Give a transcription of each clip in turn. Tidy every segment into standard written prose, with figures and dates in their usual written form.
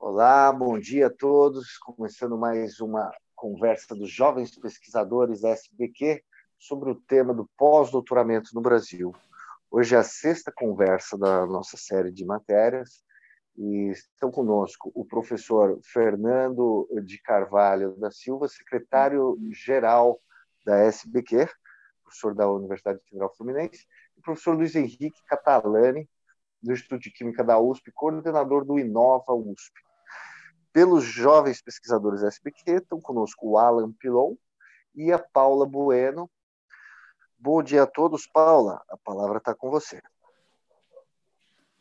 Olá, bom dia a todos. Começando mais uma conversa dos jovens pesquisadores da SBQ sobre o tema do pós-doutoramento no Brasil. Hoje é a sexta conversa da nossa série de matérias e estão conosco o professor Fernando de Carvalho da Silva, secretário-geral da SBQ, professor da Universidade Federal Fluminense, e o professor Luiz Henrique Catalani, do Instituto de Química da USP, coordenador do Inova USP. Pelos jovens pesquisadores da SBQ, estão conosco o Alan Pilon e a Paula Bueno. Bom dia a todos. Paula, a palavra está com você.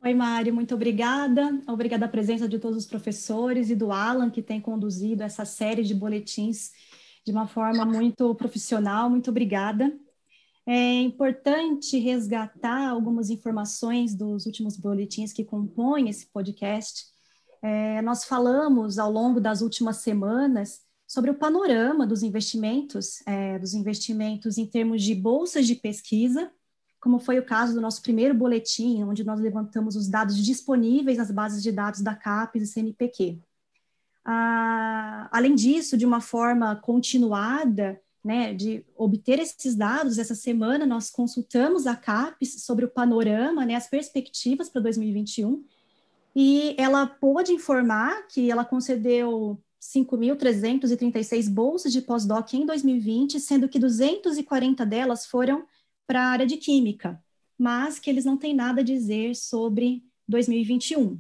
Oi, Mário, muito obrigada. Obrigada à presença de todos os professores e do Alan, que tem conduzido essa série de boletins de uma forma muito profissional. Muito obrigada. É importante resgatar algumas informações dos últimos boletins que compõem esse podcast. Nós falamos ao longo das últimas semanas sobre o panorama dos investimentos em termos de bolsas de pesquisa, como foi o caso do nosso primeiro boletim, onde nós levantamos os dados disponíveis nas bases de dados da CAPES e CNPq. Além disso, de uma forma continuada, né, de obter esses dados, essa semana nós consultamos a CAPES sobre o panorama, né, as perspectivas para 2021, e ela pôde informar que ela concedeu 5.336 bolsas de pós-doc em 2020, sendo que 240 delas foram para a área de química, mas que eles não têm nada a dizer sobre 2021.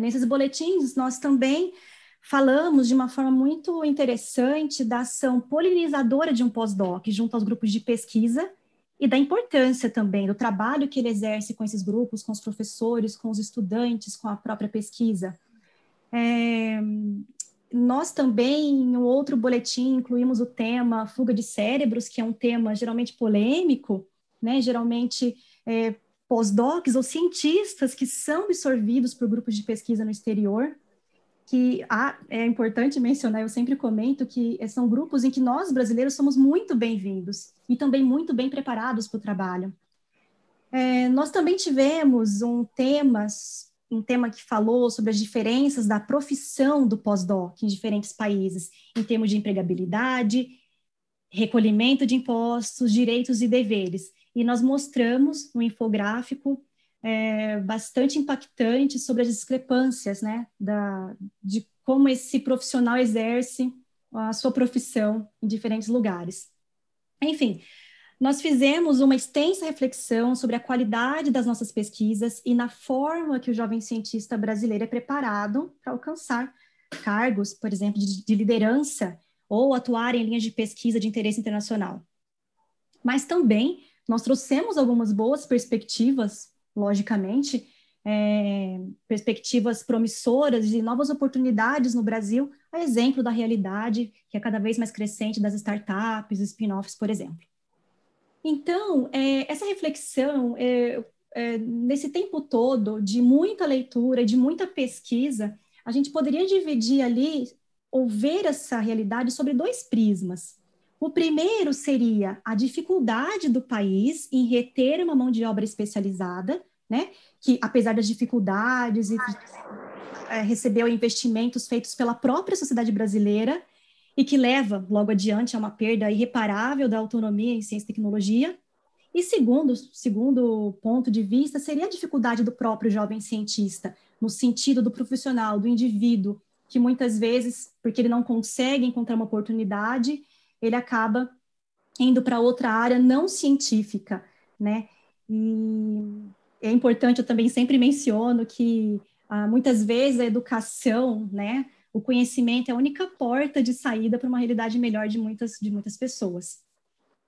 Nesses boletins, nós também falamos de uma forma muito interessante da ação polinizadora de um pós-doc junto aos grupos de pesquisa e da importância também do trabalho que ele exerce com esses grupos, com os professores, com os estudantes, com a própria pesquisa. Nós também, em um outro boletim, incluímos o tema fuga de cérebros, que é um tema geralmente polêmico, né? Geralmente pós-docs ou cientistas que são absorvidos por grupos de pesquisa no exterior, que é importante mencionar, eu sempre comento que são grupos em que nós, brasileiros, somos muito bem-vindos e também muito bem preparados para o trabalho. Nós também tivemos um tema que falou sobre as diferenças da profissão do pós-doc em diferentes países, em termos de empregabilidade, recolhimento de impostos, direitos e deveres. E nós mostramos no infográfico bastante impactante sobre as discrepâncias, né, de como esse profissional exerce a sua profissão em diferentes lugares. Enfim, nós fizemos uma extensa reflexão sobre a qualidade das nossas pesquisas e na forma que o jovem cientista brasileiro é preparado para alcançar cargos, por exemplo, de liderança ou atuar em linhas de pesquisa de interesse internacional. Mas também nós trouxemos algumas boas perspectivas, logicamente, perspectivas promissoras de novas oportunidades no Brasil, a exemplo da realidade que é cada vez mais crescente das startups, spin-offs, por exemplo. Então, essa reflexão, nesse tempo todo, de muita leitura, de muita pesquisa, a gente poderia dividir ali, ou ver essa realidade sobre dois prismas. O primeiro seria a dificuldade do país em reter uma mão de obra especializada, né, que apesar das dificuldades, recebeu investimentos feitos pela própria sociedade brasileira e que leva, logo adiante, a uma perda irreparável da autonomia em ciência e tecnologia. E segundo ponto de vista, seria a dificuldade do próprio jovem cientista, no sentido do profissional, do indivíduo, que muitas vezes, porque ele não consegue encontrar uma oportunidade, ele acaba indo para outra área não científica, né? E é importante, eu também sempre menciono que muitas vezes a educação, né, o conhecimento é a única porta de saída para uma realidade melhor de muitas pessoas.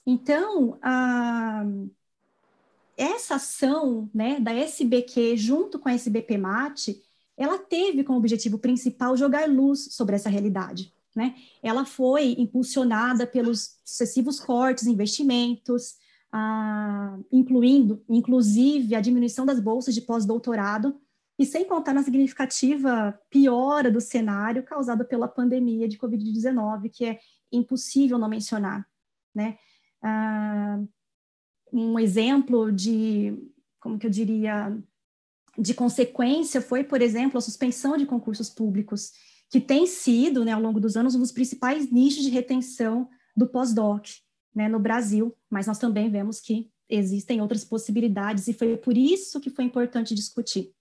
Então, essa ação, né, da SBQ junto com a SBPMAT, ela teve como objetivo principal jogar luz sobre essa realidade, né? Ela foi impulsionada pelos sucessivos cortes, investimentos, incluindo, inclusive, a diminuição das bolsas de pós-doutorado, e sem contar na significativa piora do cenário causada pela pandemia de COVID-19, que é impossível não mencionar, né? Um exemplo de, como que eu diria, de consequência foi, por exemplo, a suspensão de concursos públicos, que tem sido, né, ao longo dos anos, um dos principais nichos de retenção do pós-doc, né, no Brasil, mas nós também vemos que existem outras possibilidades e foi por isso que foi importante discutir.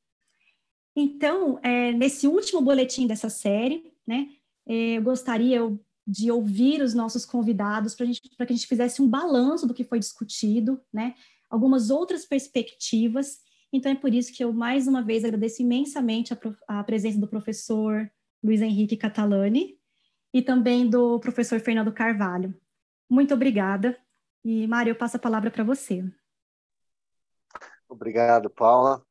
Então, nesse último boletim dessa série, né, eu gostaria de ouvir os nossos convidados para que a gente fizesse um balanço do que foi discutido, né, algumas outras perspectivas. Então, é por isso que eu, mais uma vez, agradeço imensamente a presença do professor Luiz Henrique Catalani e também do professor Fernando Carvalho. Muito obrigada. E, Mário, eu passo a palavra para você. Obrigado, Paula.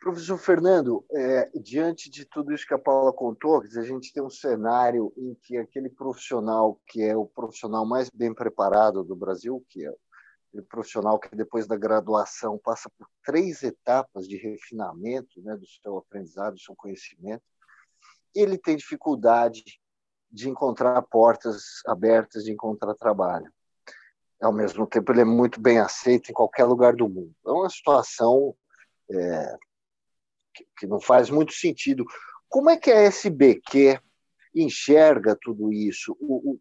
Professor Fernando, diante de tudo isso que a Paula contou, a gente tem um cenário em que aquele profissional que é o profissional mais bem preparado do Brasil, que é o profissional que depois da graduação passa por 3 etapas de refinamento, né, do seu aprendizado, do seu conhecimento, ele tem dificuldade de encontrar portas abertas, de encontrar trabalho. Ao mesmo tempo, ele é muito bem aceito em qualquer lugar do mundo. É uma situação... que não faz muito sentido. Como é que a SBQ enxerga tudo isso? O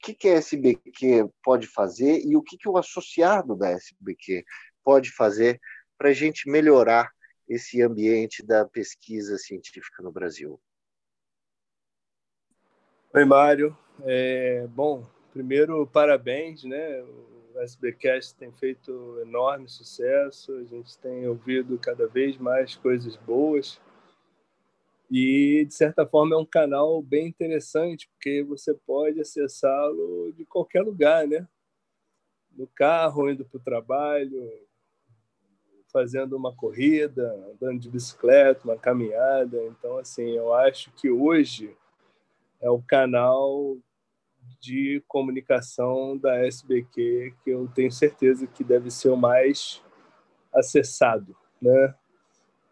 que a SBQ pode fazer e o que o associado da SBQ pode fazer para a gente melhorar esse ambiente da pesquisa científica no Brasil? Oi, Mário. Bom, primeiro, parabéns, né? O SBcast tem feito enorme sucesso, a gente tem ouvido cada vez mais coisas boas e, de certa forma, é um canal bem interessante, porque você pode acessá-lo de qualquer lugar, né? No carro, indo para o trabalho, fazendo uma corrida, andando de bicicleta, uma caminhada. Então, assim, eu acho que hoje é o canal de comunicação da SBQ, que eu tenho certeza que deve ser o mais acessado, né?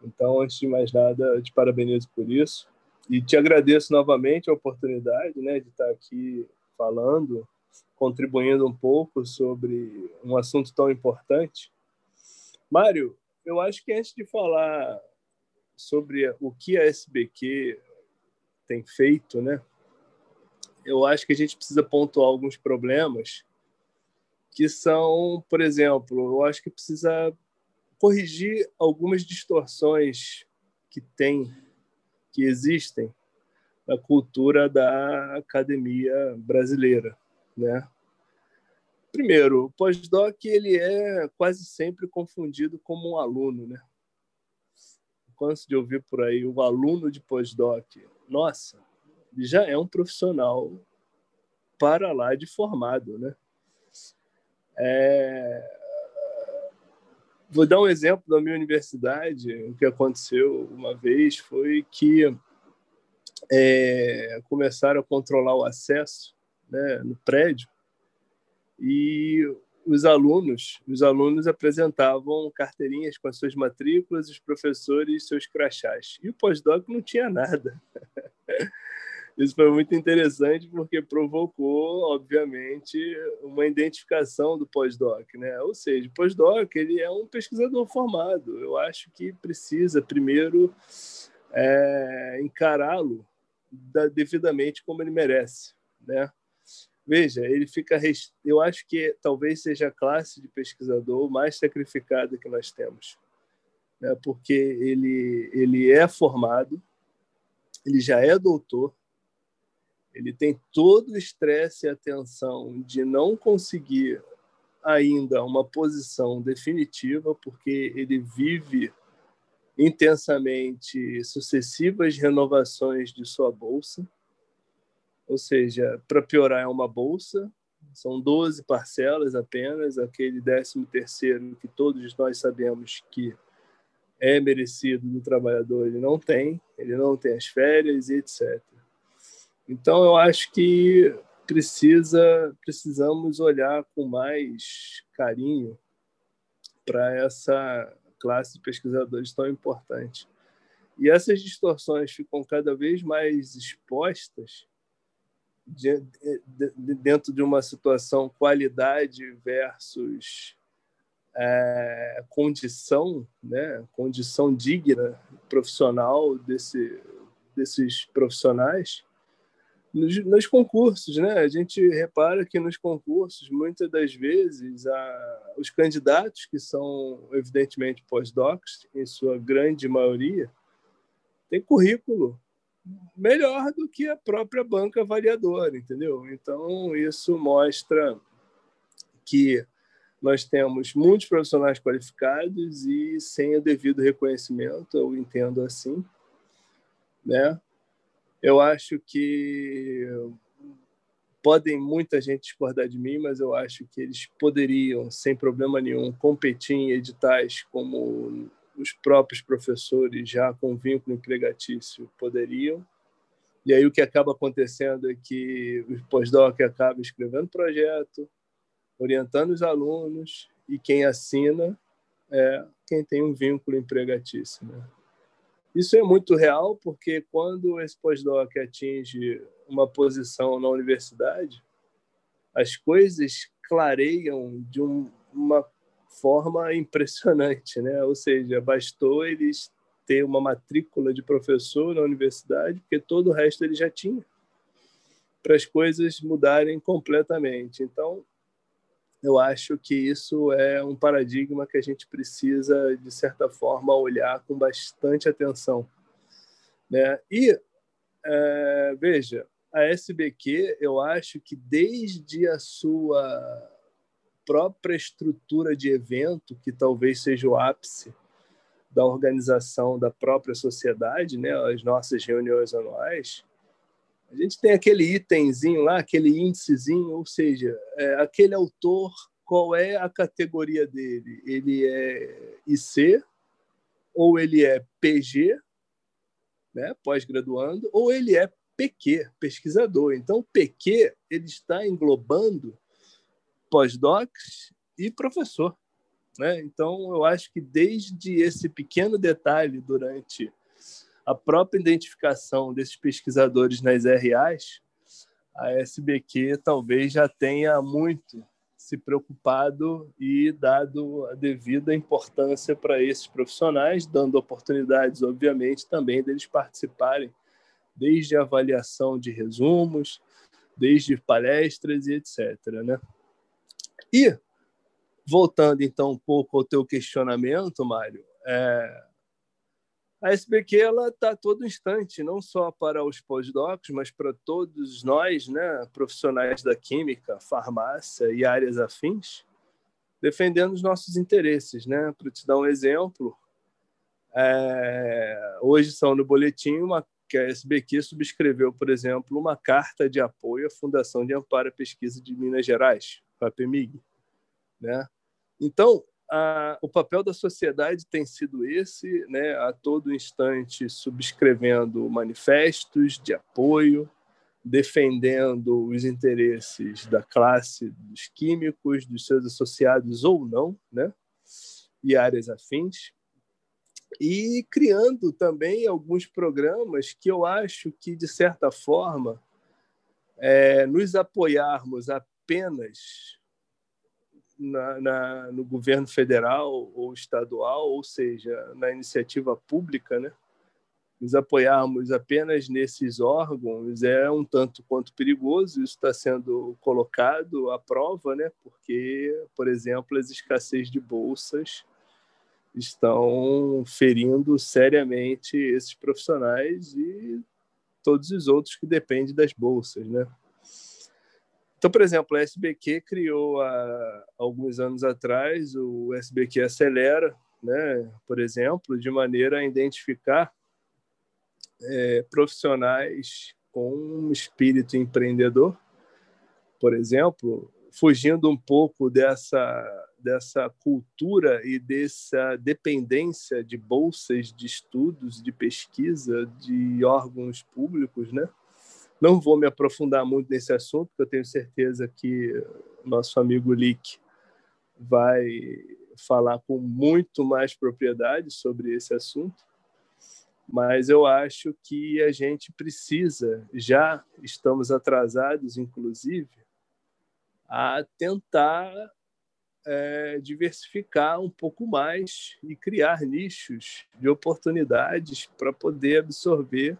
Então, antes de mais nada, eu te parabenizo por isso e te agradeço novamente a oportunidade, né, de estar aqui falando, contribuindo um pouco sobre um assunto tão importante. Mário, eu acho que antes de falar sobre o que a SBQ tem feito, né, eu acho que a gente precisa pontuar alguns problemas que são, por exemplo, eu acho que precisa corrigir algumas distorções que existem na cultura da academia brasileira, né? Primeiro, o pós-doc ele é quase sempre confundido como um aluno, né? Eu canso de ouvir por aí o aluno de pós-doc. Nossa, já é um profissional para lá de formado, né? Vou dar um exemplo da minha universidade. O que aconteceu uma vez foi que começaram a controlar o acesso, né, no prédio, e os alunos apresentavam carteirinhas com as suas matrículas, os professores seus crachás, e o pós-doc não tinha nada. Isso foi muito interessante porque provocou, obviamente, uma identificação do pós-doc, né? Ou seja, o pós-doc ele é um pesquisador formado. Eu acho que precisa, primeiro, encará-lo devidamente como ele merece, né? Veja, ele fica... Eu acho que talvez seja a classe de pesquisador mais sacrificada que nós temos, né? Porque ele é formado, ele já é doutor, ele tem todo o estresse e a tensão de não conseguir ainda uma posição definitiva, porque ele vive intensamente sucessivas renovações de sua bolsa. Ou seja, para piorar, é uma bolsa, são 12 parcelas apenas, aquele 13º que todos nós sabemos que é merecido do trabalhador, ele não tem as férias, etc. Então, eu acho que precisamos olhar com mais carinho para essa classe de pesquisadores tão importante. E essas distorções ficam cada vez mais expostas dentro de uma situação qualidade versus condição, né, condição digna profissional desses profissionais nos concursos, né? A gente repara que nos concursos, muitas das vezes, os candidatos que são, evidentemente, pós-docs, em sua grande maioria, têm currículo melhor do que a própria banca avaliadora, entendeu? Então, isso mostra que nós temos muitos profissionais qualificados e sem o devido reconhecimento, eu entendo assim, né? Eu acho que podem muita gente discordar de mim, mas eu acho que eles poderiam, sem problema nenhum, competir em editais como os próprios professores já com vínculo empregatício poderiam. E aí o que acaba acontecendo é que o pós-doc acaba escrevendo projeto, orientando os alunos, e quem assina é quem tem um vínculo empregatício, né? Isso é muito real, porque quando esse pós-doc atinge uma posição na universidade, as coisas clareiam de uma forma impressionante, né? Ou seja, bastou eles ter uma matrícula de professor na universidade, porque todo o resto ele já tinha, para as coisas mudarem completamente. Então, eu acho que isso é um paradigma que a gente precisa, de certa forma, olhar com bastante atenção, né? E, veja, a SBQ, eu acho que desde a sua própria estrutura de evento, que talvez seja o ápice da organização da própria sociedade, né? As nossas reuniões anuais, a gente tem aquele itemzinho lá, aquele índicezinho, ou seja, aquele autor, qual é a categoria dele? Ele é IC, ou ele é PG, né, pós-graduando, ou ele é PQ, pesquisador. Então, PQ ele está englobando pós-docs e professor, né? Então, eu acho que desde esse pequeno detalhe durante a própria identificação desses pesquisadores nas RAs, a SBQ talvez já tenha muito se preocupado e dado a devida importância para esses profissionais, dando oportunidades, obviamente, também deles participarem, desde a avaliação de resumos, desde palestras e etc., né? E, voltando, então, um pouco ao teu questionamento, Mário, a SBQ está a todo instante, não só para os pós-docs, mas para todos nós, né, profissionais da química, farmácia e áreas afins, defendendo os nossos interesses, né? Para te dar um exemplo, hoje são no boletim que a SBQ subscreveu, por exemplo, uma carta de apoio à Fundação de Amparo à Pesquisa de Minas Gerais, FAPEMIG, né? Então, o papel da sociedade tem sido esse, né, a todo instante subscrevendo manifestos de apoio, defendendo os interesses da classe dos químicos, dos seus associados ou não, né, e áreas afins, e criando também alguns programas que eu acho que, de certa forma, nos apoiarmos apenas no governo federal ou estadual, ou seja, na iniciativa pública, né? Nos apoiarmos apenas nesses órgãos é um tanto quanto perigoso. Isso está sendo colocado à prova, né? Porque, por exemplo, as escassez de bolsas estão ferindo seriamente esses profissionais e todos os outros que dependem das bolsas, né? Então, por exemplo, a SBQ criou há alguns anos atrás o SBQ Acelera, né, por exemplo, de maneira a identificar profissionais com um espírito empreendedor, por exemplo, fugindo um pouco dessa cultura e dessa dependência de bolsas de estudos, de pesquisa, de órgãos públicos, né? Não vou me aprofundar muito nesse assunto, porque eu tenho certeza que nosso amigo Lick vai falar com muito mais propriedade sobre esse assunto, mas eu acho que a gente precisa, já estamos atrasados, inclusive, a tentar diversificar um pouco mais e criar nichos de oportunidades para poder absorver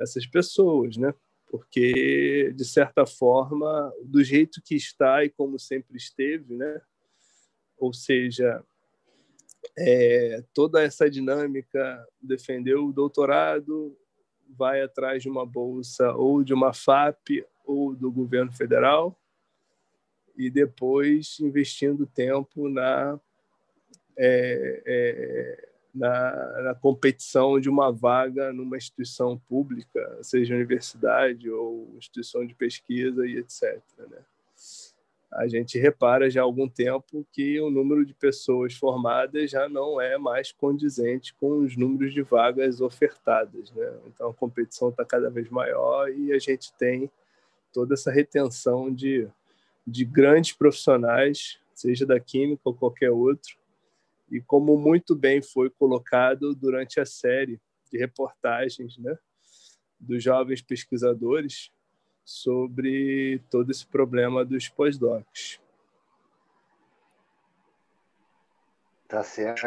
essas pessoas, né? Porque, de certa forma, do jeito que está e como sempre esteve, né? Ou seja, toda essa dinâmica, defendeu o doutorado, vai atrás de uma bolsa ou de uma FAP ou do governo federal, e depois investindo tempo na competição de uma vaga numa instituição pública, seja universidade ou instituição de pesquisa e etc., né? A gente repara já há algum tempo que o número de pessoas formadas já não é mais condizente com os números de vagas ofertadas, né? Então, a competição está cada vez maior e a gente tem toda essa retenção de grandes profissionais, seja da química ou qualquer outro. E como muito bem foi colocado durante a série de reportagens, né, dos jovens pesquisadores sobre todo esse problema dos pós-docs. Tá certo.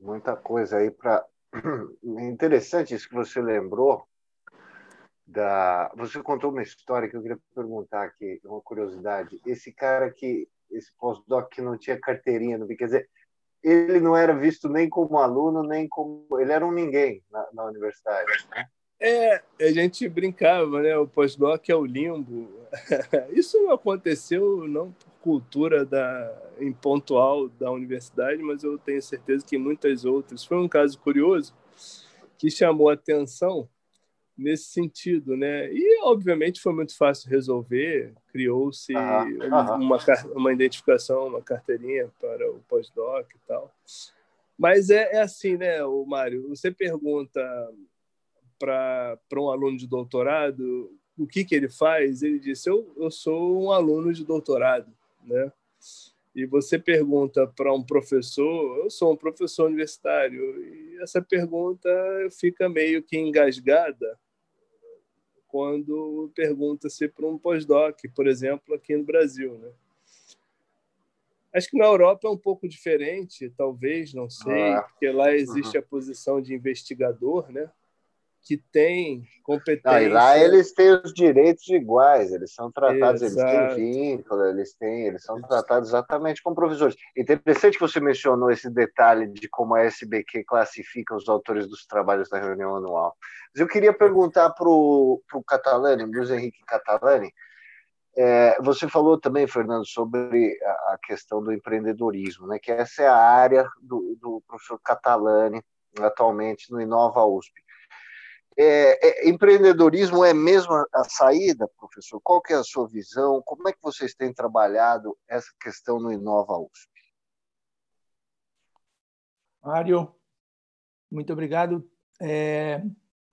Muita coisa aí para... É interessante isso que você lembrou. Você contou uma história que eu queria perguntar aqui, uma curiosidade. Esse pós-doc que não tinha carteirinha, não... quer dizer, ele não era visto nem como aluno, nem como... Ele era um ninguém na universidade, né? A gente brincava, né? O pós-doc é o limbo. Isso não aconteceu, não por cultura em pontual da universidade, mas eu tenho certeza que muitas outras. Foi um caso curioso que chamou a atenção nesse sentido, né? E, obviamente, foi muito fácil resolver. Criou-se uma identificação, uma carteirinha para o pós-doc e tal. Mas é assim, né, Mário? Você pergunta para um aluno de doutorado o que ele faz, ele diz: eu sou um aluno de doutorado, né? E você pergunta para um professor: eu sou um professor universitário. E essa pergunta fica meio que engasgada quando pergunta-se para um pós-doc, por exemplo, aqui no Brasil, né? Acho que na Europa é um pouco diferente, talvez, não sei, porque lá existe a posição de investigador, né? Que tem competência. Ah, e lá eles têm os direitos iguais, eles são tratados, eles têm vínculo, eles são tratados exatamente como professores. Interessante que você mencionou esse detalhe de como a SBQ classifica os autores dos trabalhos da reunião anual. Mas eu queria perguntar para o Catalani, Luiz Henrique Catalani. Você falou também, Fernando, sobre a questão do empreendedorismo, né? Que essa é a área do professor Catalani atualmente no Inova USP. Empreendedorismo é mesmo a saída, professor? Qual que é a sua visão? Como é que vocês têm trabalhado essa questão no Inova USP? Mário, muito obrigado.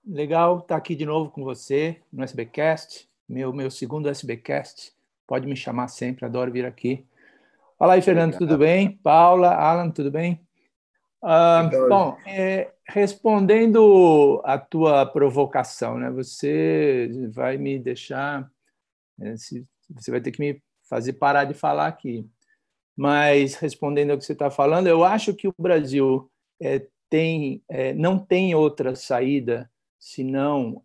Legal estar aqui de novo com você no SBcast, meu segundo SBcast. Pode me chamar sempre, adoro vir aqui. Fala aí, Fernando, tudo bem? Paula, Alan, tudo bem? Bom, respondendo à tua provocação, né? Você vai me deixar... Você vai ter que me fazer parar de falar aqui. Mas, respondendo ao que você está falando, eu acho que o Brasil não tem outra saída senão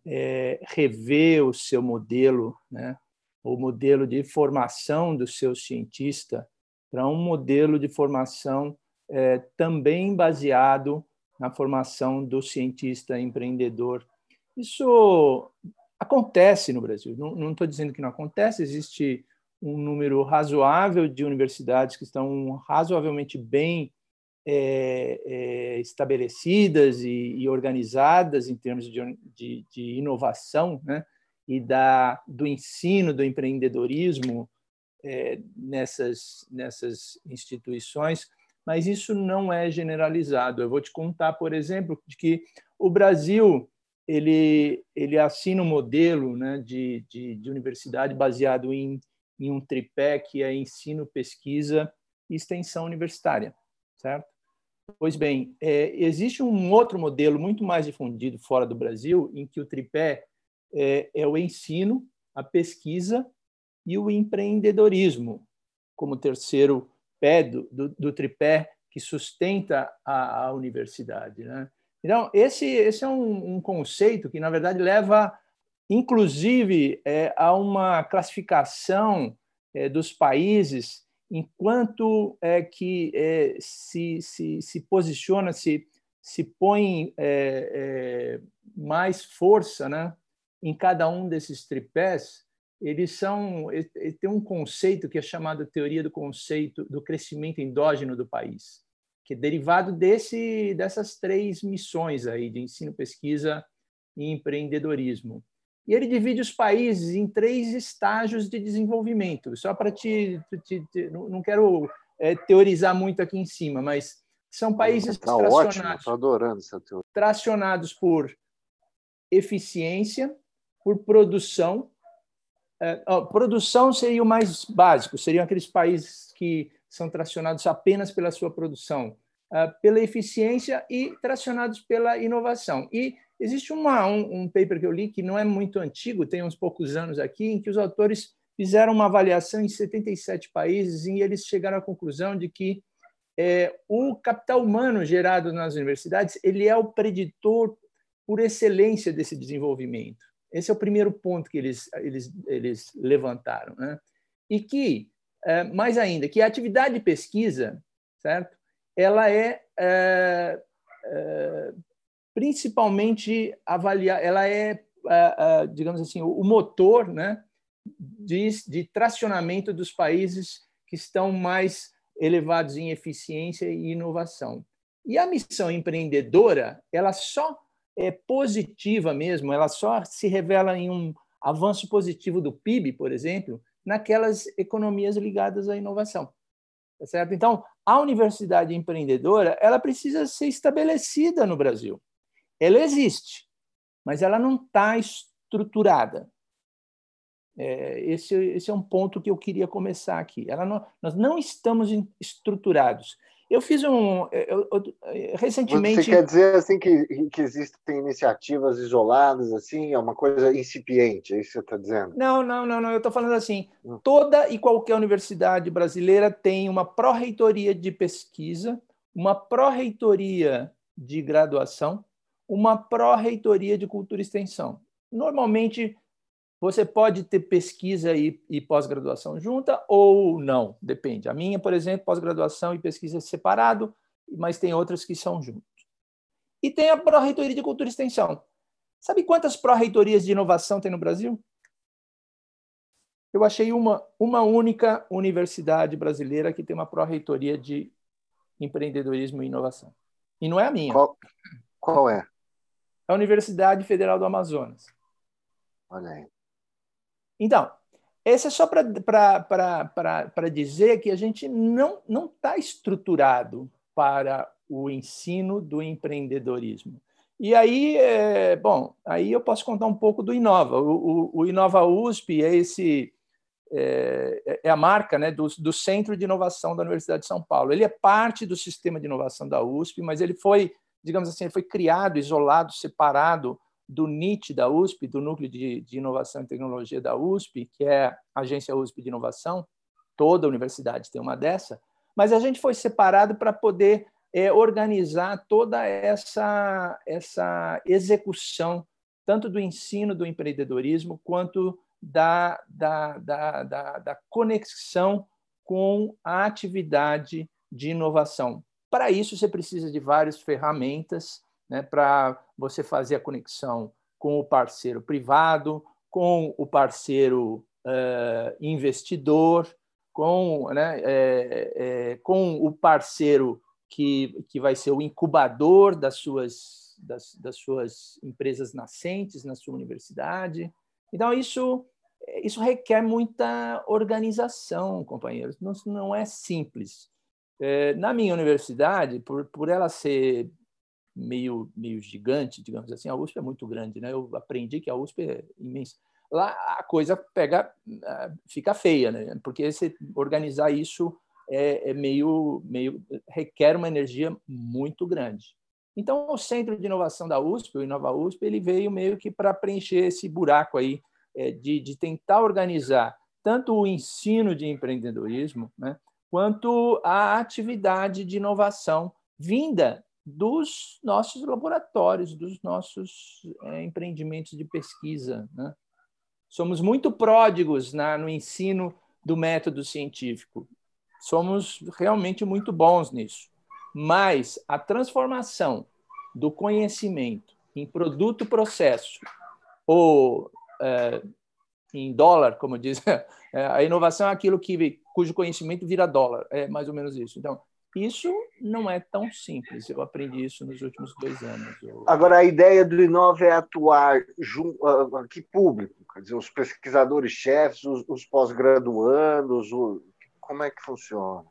rever o seu modelo, né? O modelo de formação do seu cientista para um modelo de formação também baseado na formação do cientista empreendedor. Isso acontece no Brasil, não estou dizendo que não acontece, existe um número razoável de universidades que estão razoavelmente bem estabelecidas e organizadas em termos de inovação, né? E do ensino do empreendedorismo nessas instituições, mas isso não é generalizado. Eu vou te contar, por exemplo, de que o Brasil ele assina um modelo, né, de universidade baseado em um tripé que é ensino, pesquisa e extensão universitária, certo? Pois bem, existe um outro modelo muito mais difundido fora do Brasil, em que o tripé é o ensino, a pesquisa e o empreendedorismo. como terceiro pé do tripé que sustenta a universidade, né? Então, esse é um conceito que, na verdade, leva, inclusive, a uma classificação dos países enquanto que se posiciona, se põe mais força, né, em cada um desses tripés. Eles têm um conceito que é chamado teoria do conceito do crescimento endógeno do país, que é derivado dessas três missões aí de ensino, pesquisa e empreendedorismo. E ele divide os países em três estágios de desenvolvimento. Só para não quero teorizar muito aqui em cima, mas são países tracionados por eficiência, por produção. Produção seria o mais básico, seriam aqueles países que são tracionados apenas pela sua produção, pela eficiência e tracionados pela inovação. E existe um paper que eu li, que não é muito antigo, tem uns poucos anos aqui, em que os autores fizeram uma avaliação em 77 países e eles chegaram à conclusão de que o capital humano gerado nas universidades, ele é o preditor por excelência desse desenvolvimento. Esse é o primeiro ponto que eles levantaram, né? E que, mais ainda, que a atividade de pesquisa, certo? Ela é principalmente avaliada, ela é, digamos assim, o motor, né, de tracionamento dos países que estão mais elevados em eficiência e inovação. E a missão empreendedora, ela só é positiva mesmo, ela só se revela em um avanço positivo do PIB, por exemplo, naquelas economias ligadas à inovação, tá certo? Então, a universidade empreendedora, ela precisa ser estabelecida no Brasil. Ela existe, mas ela não está estruturada. Esse é um ponto que eu queria começar aqui. Nós não estamos estruturados. Eu fiz recentemente... Você quer dizer assim, que existem iniciativas isoladas, assim, é uma coisa incipiente, é isso que você está dizendo? Não, eu estou falando assim, toda e qualquer universidade brasileira tem uma pró-reitoria de pesquisa, uma pró-reitoria de graduação, uma pró-reitoria de cultura e extensão. Normalmente, você pode ter pesquisa e pós-graduação junta ou não, depende. A minha, por exemplo, pós-graduação e pesquisa separado, mas tem outras que são juntos. E tem a pró-reitoria de cultura e extensão. Sabe quantas pró-reitorias de inovação tem no Brasil? Eu achei uma única universidade brasileira que tem uma pró-reitoria de empreendedorismo e inovação. E não é a minha. Qual é? É a Universidade Federal do Amazonas. Olha aí. Então, essa é só para dizer que a gente não está estruturado para o ensino do empreendedorismo. E aí, aí eu posso contar um pouco do Inova. O Inova USP é a marca, né, do Centro de Inovação da Universidade de São Paulo. Ele é parte do sistema de inovação da USP, mas ele foi, digamos assim, ele foi criado, isolado, separado do NIT da USP, do Núcleo de Inovação e Tecnologia da USP, que é a Agência USP de Inovação. Toda universidade tem uma dessa, mas a gente foi separado para poder organizar toda essa execução, tanto do ensino do empreendedorismo, quanto da conexão com a atividade de inovação. Para isso, você precisa de várias ferramentas, né, para você fazer a conexão com o parceiro privado, com o parceiro investidor, com o parceiro que vai ser o incubador das suas empresas nascentes na sua universidade. Então, isso requer muita organização, companheiros. Não é simples. Na minha universidade, por ela ser meio gigante, digamos assim, a USP é muito grande, né? Eu aprendi que a USP é imensa. Lá a coisa fica feia, né? Porque se organizar isso requer uma energia muito grande. Então, o Centro de Inovação da USP, o Inova USP, ele veio meio que para preencher esse buraco aí de tentar organizar tanto o ensino de empreendedorismo, né, quanto a atividade de inovação vinda dos nossos laboratórios, dos nossos empreendimentos de pesquisa, né? Somos muito pródigos no ensino do método científico. Somos realmente muito bons nisso. Mas a transformação do conhecimento em produto-processo ou em dólar, como diz, a inovação é aquilo cujo conhecimento vira dólar. É mais ou menos isso. Então, isso não é tão simples. Eu aprendi isso nos últimos 2 anos. Agora, a ideia do Inova é atuar junto a que público? Quer dizer, os pesquisadores-chefes, os pós-graduandos, como é que funciona?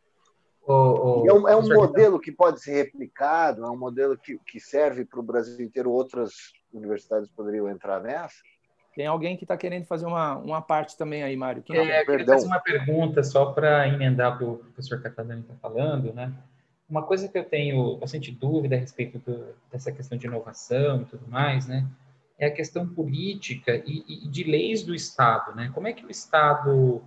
É um modelo que pode ser replicado? É um modelo que serve para o Brasil inteiro? Outras universidades poderiam entrar nessa? Tem alguém que está querendo fazer uma parte também aí, Mário. Quem eu queria fazer uma pergunta só para emendar para o professor Catalani está falando, né? Uma coisa que eu tenho bastante dúvida a respeito dessa questão de inovação e tudo mais, né? É a questão política e de leis do Estado, né? Como é que o Estado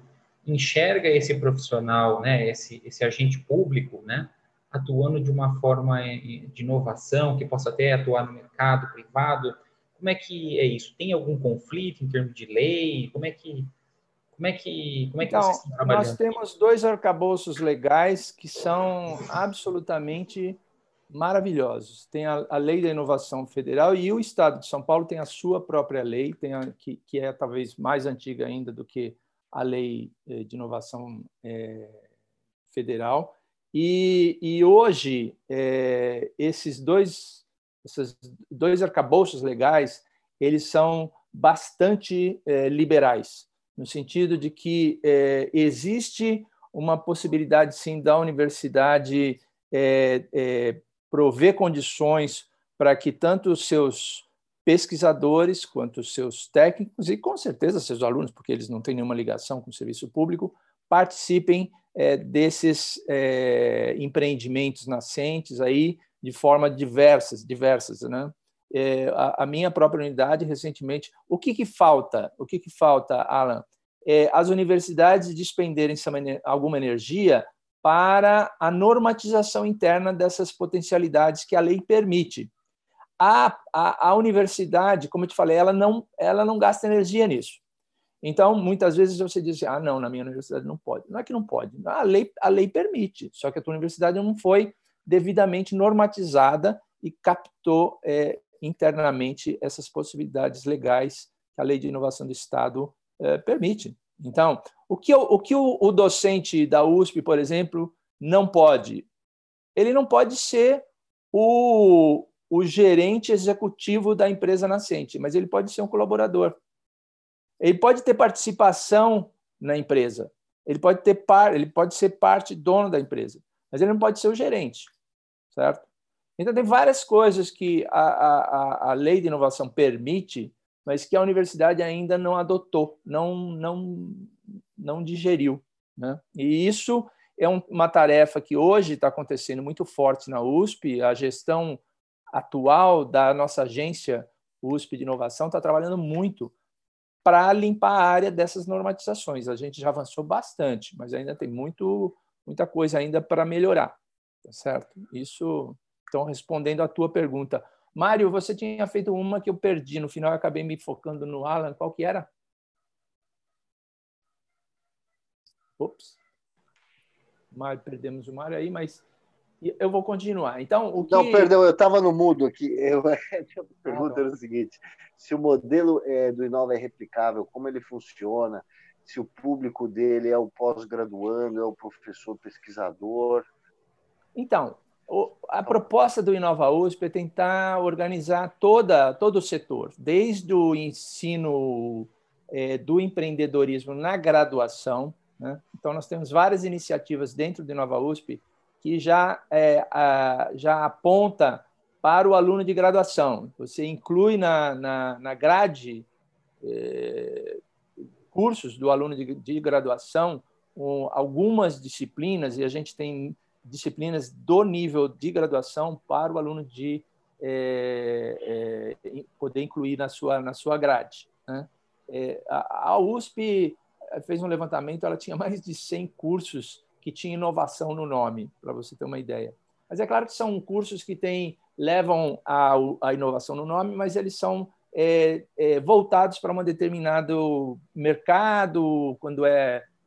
enxerga esse profissional, né? Esse agente público, né? Atuando de uma forma de inovação que possa até atuar no mercado privado. Como é que é isso? Tem algum conflito em termos de lei? Como é que vocês estão trabalhando? Nós temos 2 arcabouços legais que são absolutamente maravilhosos. Tem a Lei da Inovação Federal e o Estado de São Paulo tem a sua própria lei, que é talvez mais antiga ainda do que a Lei de Inovação Federal. E hoje, esses dois arcabouços legais, eles são bastante liberais, no sentido de que existe uma possibilidade, sim, da universidade prover condições para que tanto os seus pesquisadores quanto os seus técnicos e, com certeza, seus alunos, porque eles não têm nenhuma ligação com o serviço público, participem desses empreendimentos nascentes aí, de forma diversas, né? A minha própria unidade recentemente, o que falta, Alan, é as universidades despenderem alguma energia para a normatização interna dessas potencialidades que a lei permite. A universidade, como eu te falei, ela não gasta energia nisso. Então, muitas vezes você diz assim, não, na minha universidade não pode. Não é que não pode, a lei permite, só que a tua universidade não foi devidamente normatizada e captou internamente essas possibilidades legais que a Lei de Inovação do Estado permite. Então, o que o docente da USP, por exemplo, não pode? Ele não pode ser o gerente executivo da empresa nascente, mas ele pode ser um colaborador. Ele pode ter participação na empresa, ele pode ser parte dono da empresa, mas ele não pode ser o gerente, certo? Então, tem várias coisas que a Lei de Inovação permite, mas que a universidade ainda não adotou, não digeriu, né? E isso é uma tarefa que hoje está acontecendo muito forte na USP. A gestão atual da nossa agência USP de Inovação está trabalhando muito para limpar a área dessas normatizações. A gente já avançou bastante, mas ainda tem muita coisa ainda para melhorar, tá certo? Isso, então, respondendo à tua pergunta. Mário, você tinha feito uma que eu perdi, no final eu acabei me focando no Alan, qual que era? Ops. Mário, perdemos o Mário aí, mas eu vou continuar. Então, Não, perdão, eu estava no mudo aqui. A pergunta era o seguinte, se o modelo do Inova é replicável, como ele funciona, se o público dele é o pós-graduando, é o professor pesquisador. Então, a proposta do Inova USP é tentar organizar todo o setor, desde o ensino do empreendedorismo na graduação, né? Então, nós temos várias iniciativas dentro do Inova USP que já aponta para o aluno de graduação. Você inclui na grade cursos do aluno de graduação, algumas disciplinas, e a gente tem disciplinas do nível de graduação para o aluno de poder incluir na sua grade, né? A USP fez um levantamento, ela tinha mais de 100 cursos que tinha inovação no nome, para você ter uma ideia. Mas é claro que são cursos que levam a inovação no nome, mas eles são voltados para um determinado mercado, quando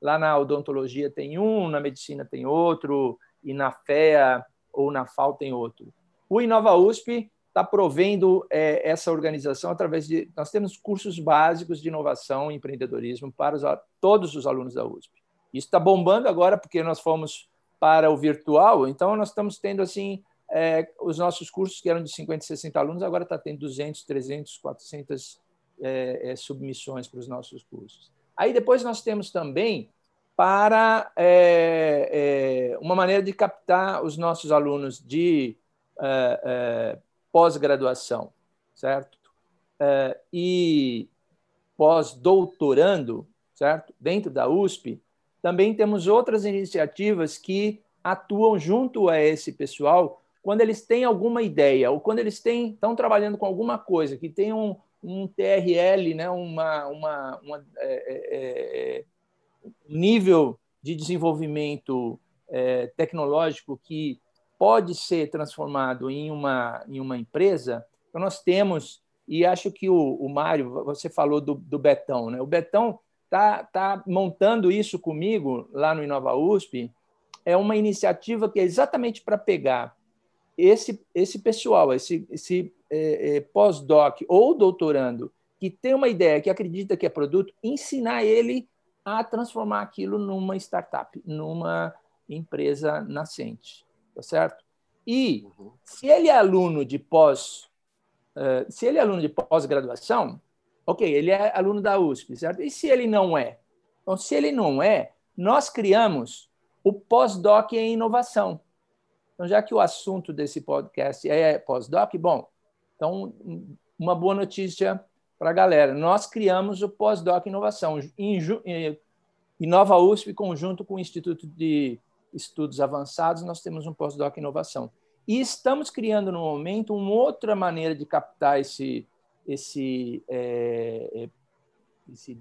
lá na odontologia tem um, na medicina tem outro, e na FEA ou na FAO tem outro. O Inova USP está provendo essa organização através de... Nós temos cursos básicos de inovação e empreendedorismo para todos os alunos da USP. Isso está bombando agora porque nós fomos para o virtual, então nós estamos tendo assim... os nossos cursos, que eram de 50, 60 alunos, agora está tendo 200, 300, 400 submissões para os nossos cursos. Aí depois nós temos também para uma maneira de captar os nossos alunos de pós-graduação, certo? E pós-doutorando, certo? Dentro da USP, também temos outras iniciativas que atuam junto a esse pessoal quando eles têm alguma ideia ou quando eles estão trabalhando com alguma coisa, que tem um TRL, né, nível de desenvolvimento tecnológico que pode ser transformado em uma empresa. Então, nós temos, e acho que o Mário, você falou do Betão, né? O Betão tá montando isso comigo lá no Inova USP, é uma iniciativa que é exatamente para pegar esse pessoal, esse pós-doc ou doutorando que tem uma ideia, que acredita que é produto, ensinar ele a transformar aquilo numa startup, numa empresa nascente, tá certo? E se ele é aluno de pós-graduação, ok, ele é aluno da USP, certo? E se ele não é? Então, se ele não é, nós criamos o pós-doc em inovação. Então, já que o assunto desse podcast é pós-doc, bom, então uma boa notícia para a galera. Nós criamos o pós-doc em inovação, Inova USP, conjunto com o Instituto de Estudos Avançados, nós temos um pós-doc em inovação. E estamos criando, no momento, uma outra maneira de captar esse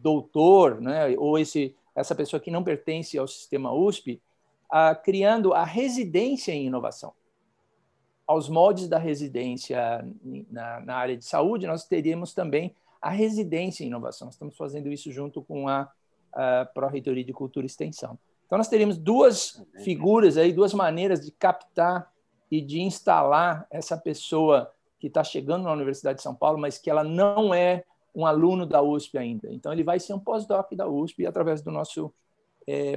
doutor, né? Ou essa pessoa que não pertence ao sistema USP, criando a residência em inovação. Aos moldes da residência na área de saúde, nós teríamos também a residência em inovação. Nós estamos fazendo isso junto com a Pró-Reitoria de Cultura e Extensão. Então, nós teríamos duas figuras, aí, duas maneiras de captar e de instalar essa pessoa que está chegando na Universidade de São Paulo, mas que ela não é um aluno da USP ainda. Então, ele vai ser um pós-doc da USP através do nosso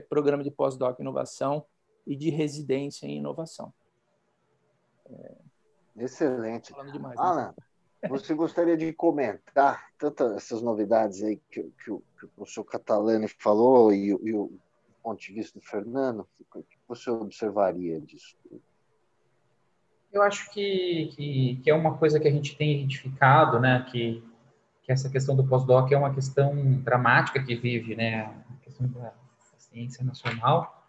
programa de pós-doc inovação e de residência em inovação. Excelente. Demais, Alan, né? Você gostaria de comentar tantas essas novidades aí que o professor Catalani falou e o ponto de vista do Fernando? O que você observaria disso? Eu acho que é uma coisa que a gente tem identificado, né, que essa questão do pós-doc é uma questão dramática que vive, né, a questão da ciência nacional,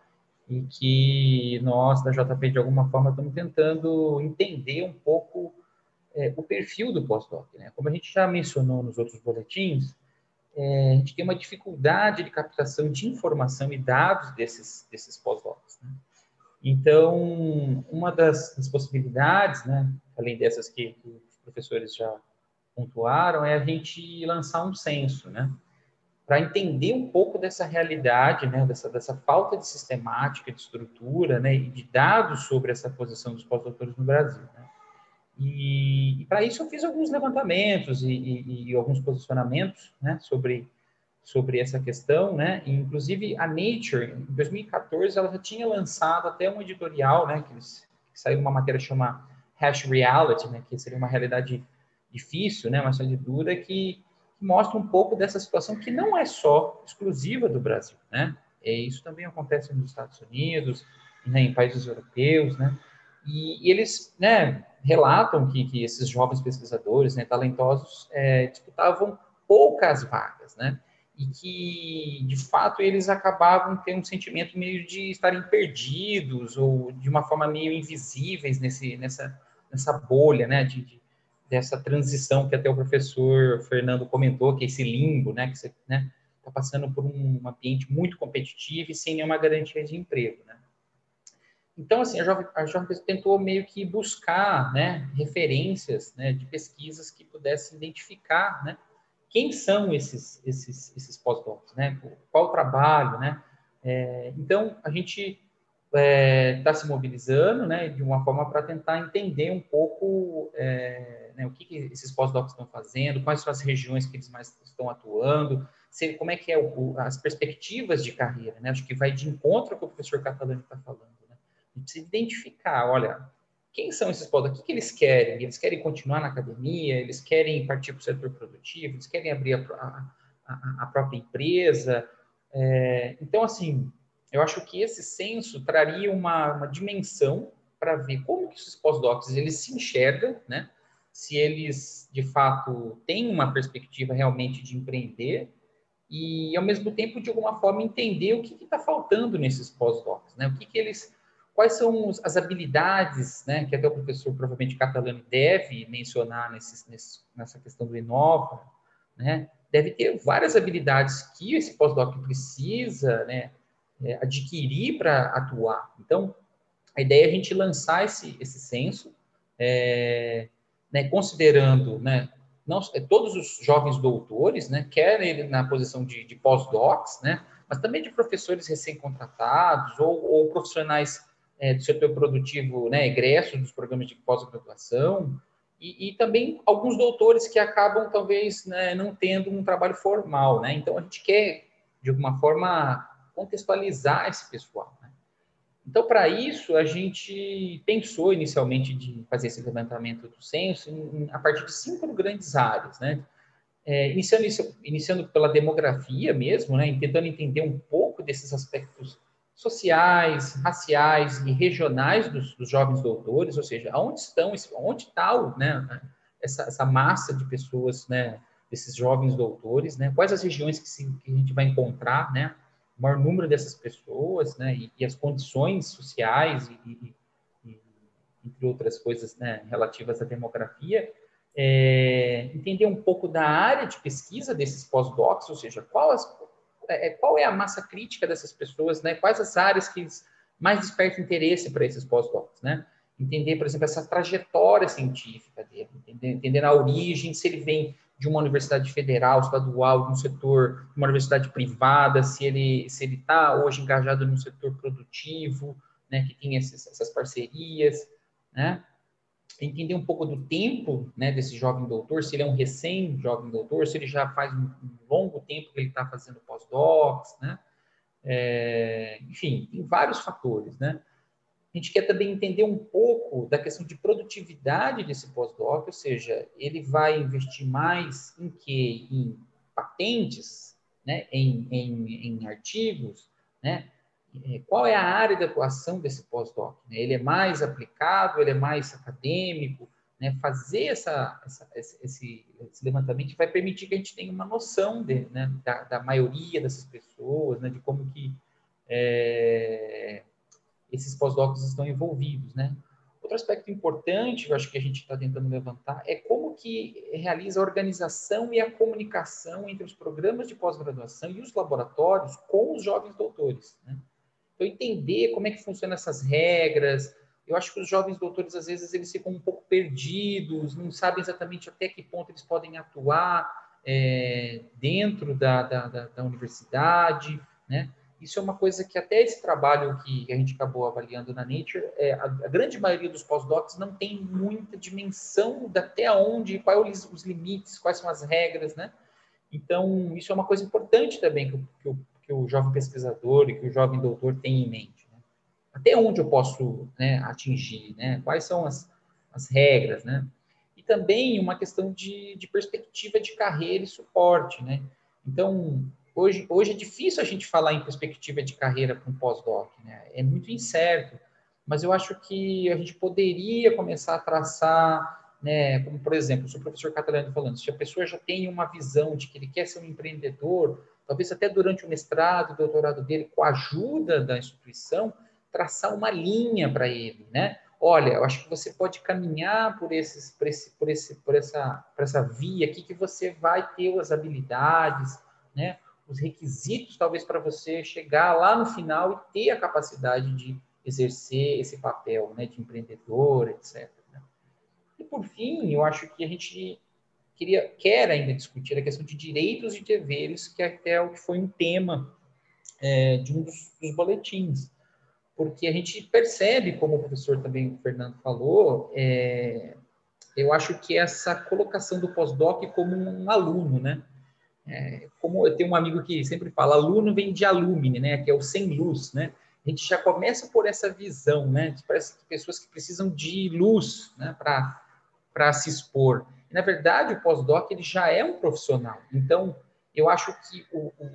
e que nós, da JP, de alguma forma, estamos tentando entender um pouco o perfil do pós-doc, né? Como a gente já mencionou nos outros boletins, a gente tem uma dificuldade de captação de informação e dados desses pós-docs, né? Então, uma das possibilidades, né, além dessas que os professores já pontuaram, é a gente lançar um censo, né, para entender um pouco dessa realidade, né, dessa falta de sistemática, de estrutura, né, e de dados sobre essa posição dos pós-doutores no Brasil, né. E para isso eu fiz alguns levantamentos e alguns posicionamentos, né, sobre essa questão, né, e inclusive a Nature, em 2014, ela já tinha lançado até um editorial, né, que saiu uma matéria chamada Hash Reality, né, que seria uma realidade difícil, né, uma situação de dura que mostra um pouco dessa situação que não é só exclusiva do Brasil, né? E isso também acontece nos Estados Unidos, né, em países europeus, né? E eles, né, relatam que esses jovens pesquisadores, né, talentosos, disputavam poucas vagas, né? E que, de fato, eles acabavam tendo um sentimento meio de estarem perdidos ou de uma forma meio invisíveis nessa bolha, né? Dessa transição que até o professor Fernando comentou, que é esse limbo, né, que você, né, está passando por um ambiente muito competitivo e sem nenhuma garantia de emprego, né? Então, assim, a jovem tentou meio que buscar, né, referências, né, de pesquisas que pudessem identificar, né, quem são esses pós-docs, né, qual o trabalho, né? Então, a gente está se mobilizando, né, de uma forma para tentar entender um pouco né, o que esses pós-docs estão fazendo, quais são as regiões que eles mais estão atuando, como é que é as perspectivas de carreira, né? Acho que vai de encontro ao que o professor Catalani está falando, né? A gente precisa identificar, olha, quem são esses pós-docs, o que eles querem? Eles querem continuar na academia, eles querem partir para o setor produtivo, eles querem abrir a própria empresa. Então, assim, eu acho que esse censo traria uma dimensão para ver como que esses pós-docs eles se enxergam, né? Se eles, de fato, têm uma perspectiva realmente de empreender e, ao mesmo tempo, de alguma forma, entender o que está faltando nesses pós-docs, né? Quais são as habilidades, né, que até o professor, provavelmente, Catalani deve mencionar nessa questão do Inova, né? Deve ter várias habilidades que esse pós-doc precisa, né, adquirir para atuar. Então, a ideia é a gente lançar esse censo, né, considerando, né, todos os jovens doutores, né, quer ele na posição de pós-docs, né, mas também de professores recém-contratados ou profissionais do setor produtivo, né, egressos dos programas de pós-graduação, e também alguns doutores que acabam, talvez, né, não tendo um trabalho formal, né? Então, a gente quer, de alguma forma, contextualizar esse pessoal, né? Então, para isso, a gente pensou inicialmente de fazer esse levantamento do censo a partir de 5 grandes áreas, né? Iniciando pela demografia mesmo, né? Tentando entender um pouco desses aspectos sociais, raciais e regionais dos jovens doutores, ou seja, onde está, né, essa massa de pessoas, né, desses jovens doutores, né, quais as regiões que a gente vai encontrar, né, o maior número dessas pessoas, né, e as condições sociais, e entre outras coisas, né, relativas à demografia, entender um pouco da área de pesquisa desses pós-docs, ou seja, qual é a massa crítica dessas pessoas, né? Quais as áreas que mais despertam interesse para esses pós-docs, né? Entender, por exemplo, essa trajetória científica dele, entender a origem, se ele vem de uma universidade federal, estadual, de um setor, de uma universidade privada, se ele está hoje engajado num setor produtivo, né, que tem essas parcerias, né? Entender um pouco do tempo, né, desse jovem doutor, se ele é um recém-jovem doutor, se ele já faz um longo tempo que ele está fazendo pós-docs, né? Enfim, tem vários fatores, né? A gente quer também entender um pouco da questão de produtividade desse pós-doc, ou seja, ele vai investir mais em quê? Em patentes, né? Em artigos, né? Qual é a área de atuação desse pós-doc? Ele é mais aplicado, ele é mais acadêmico, né? Fazer esse levantamento vai permitir que a gente tenha uma noção né, da maioria dessas pessoas, né, de como que esses pós-docs estão envolvidos, né? Outro aspecto importante, eu acho que a gente está tentando levantar, é como que realiza a organização e a comunicação entre os programas de pós-graduação e os laboratórios com os jovens doutores, né? Então, entender como é que funcionam essas regras. Eu acho que os jovens doutores, às vezes, eles ficam um pouco perdidos, não sabem exatamente até que ponto eles podem atuar dentro da universidade, né? Isso é uma coisa que até esse trabalho que a gente acabou avaliando na Nature, a grande maioria dos pós-docs não tem muita dimensão de até onde, quais os limites, quais são as regras, né? Então, isso é uma coisa importante também que o jovem pesquisador e que o jovem doutor tem em mente, né? Até onde eu posso, né, atingir, né? Quais são as regras, né? E também uma questão de perspectiva de carreira e suporte, né? Então, hoje é difícil a gente falar em perspectiva de carreira para um pós-doc, né? É muito incerto, mas eu acho que a gente poderia começar a traçar, né, como, por exemplo, o professor Catalani falando, se a pessoa já tem uma visão de que ele quer ser um empreendedor, talvez até durante o mestrado, o doutorado dele, com a ajuda da instituição, traçar uma linha para ele, né? Olha, eu acho que você pode caminhar por essa via aqui que você vai ter as habilidades, né? os requisitos, talvez, para você chegar lá no final e ter a capacidade de exercer esse papel, né, de empreendedor, etc. E, por fim, eu acho que a gente quer ainda discutir a questão de direitos e deveres, que até o que foi um tema de um dos boletins, porque a gente percebe, como o professor também, o Fernando, falou, eu acho que essa colocação do pós-doc como um aluno, né? Como eu tenho um amigo que sempre fala, aluno vem de alumine, né? Que é o sem luz, né? A gente já começa por essa visão, né? Que parece que pessoas que precisam de luz, né? Para se expor. Na verdade, o pós-doc ele já é um profissional. Então, eu acho que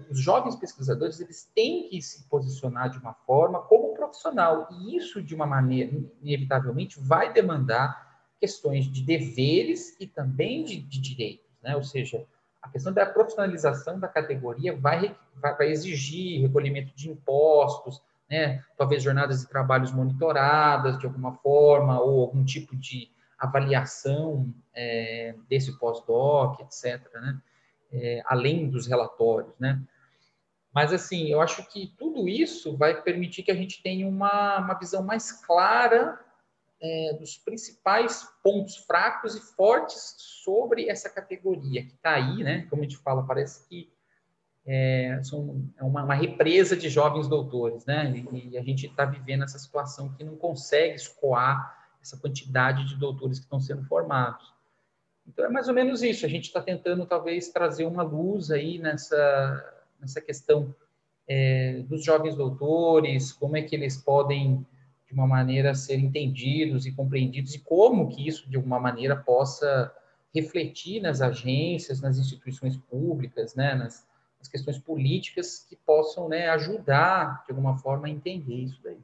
os jovens pesquisadores eles têm que se posicionar de uma forma como profissional. E isso, de uma maneira, inevitavelmente, vai demandar questões de deveres e também de direitos, né? Ou seja, a questão da profissionalização da categoria vai exigir recolhimento de impostos, né? Talvez jornadas de trabalhos monitoradas de alguma forma ou algum tipo de avaliação desse pós-doc, etc., né? Além dos relatórios, né? Mas, assim, eu acho que tudo isso vai permitir que a gente tenha uma visão mais clara dos principais pontos fracos e fortes sobre essa categoria que está aí, né? Como a gente fala, parece que é uma represa de jovens doutores, né? E a gente está vivendo essa situação que não consegue escoar essa quantidade de doutores que estão sendo formados. Então, é mais ou menos isso. A gente está tentando, talvez, trazer uma luz aí nessa questão dos jovens doutores, como é que eles podem, de uma maneira, ser entendidos e compreendidos, e como que isso, de alguma maneira, possa refletir nas agências, nas instituições públicas, né, nas questões políticas que possam, né, ajudar, de alguma forma, a entender isso daí.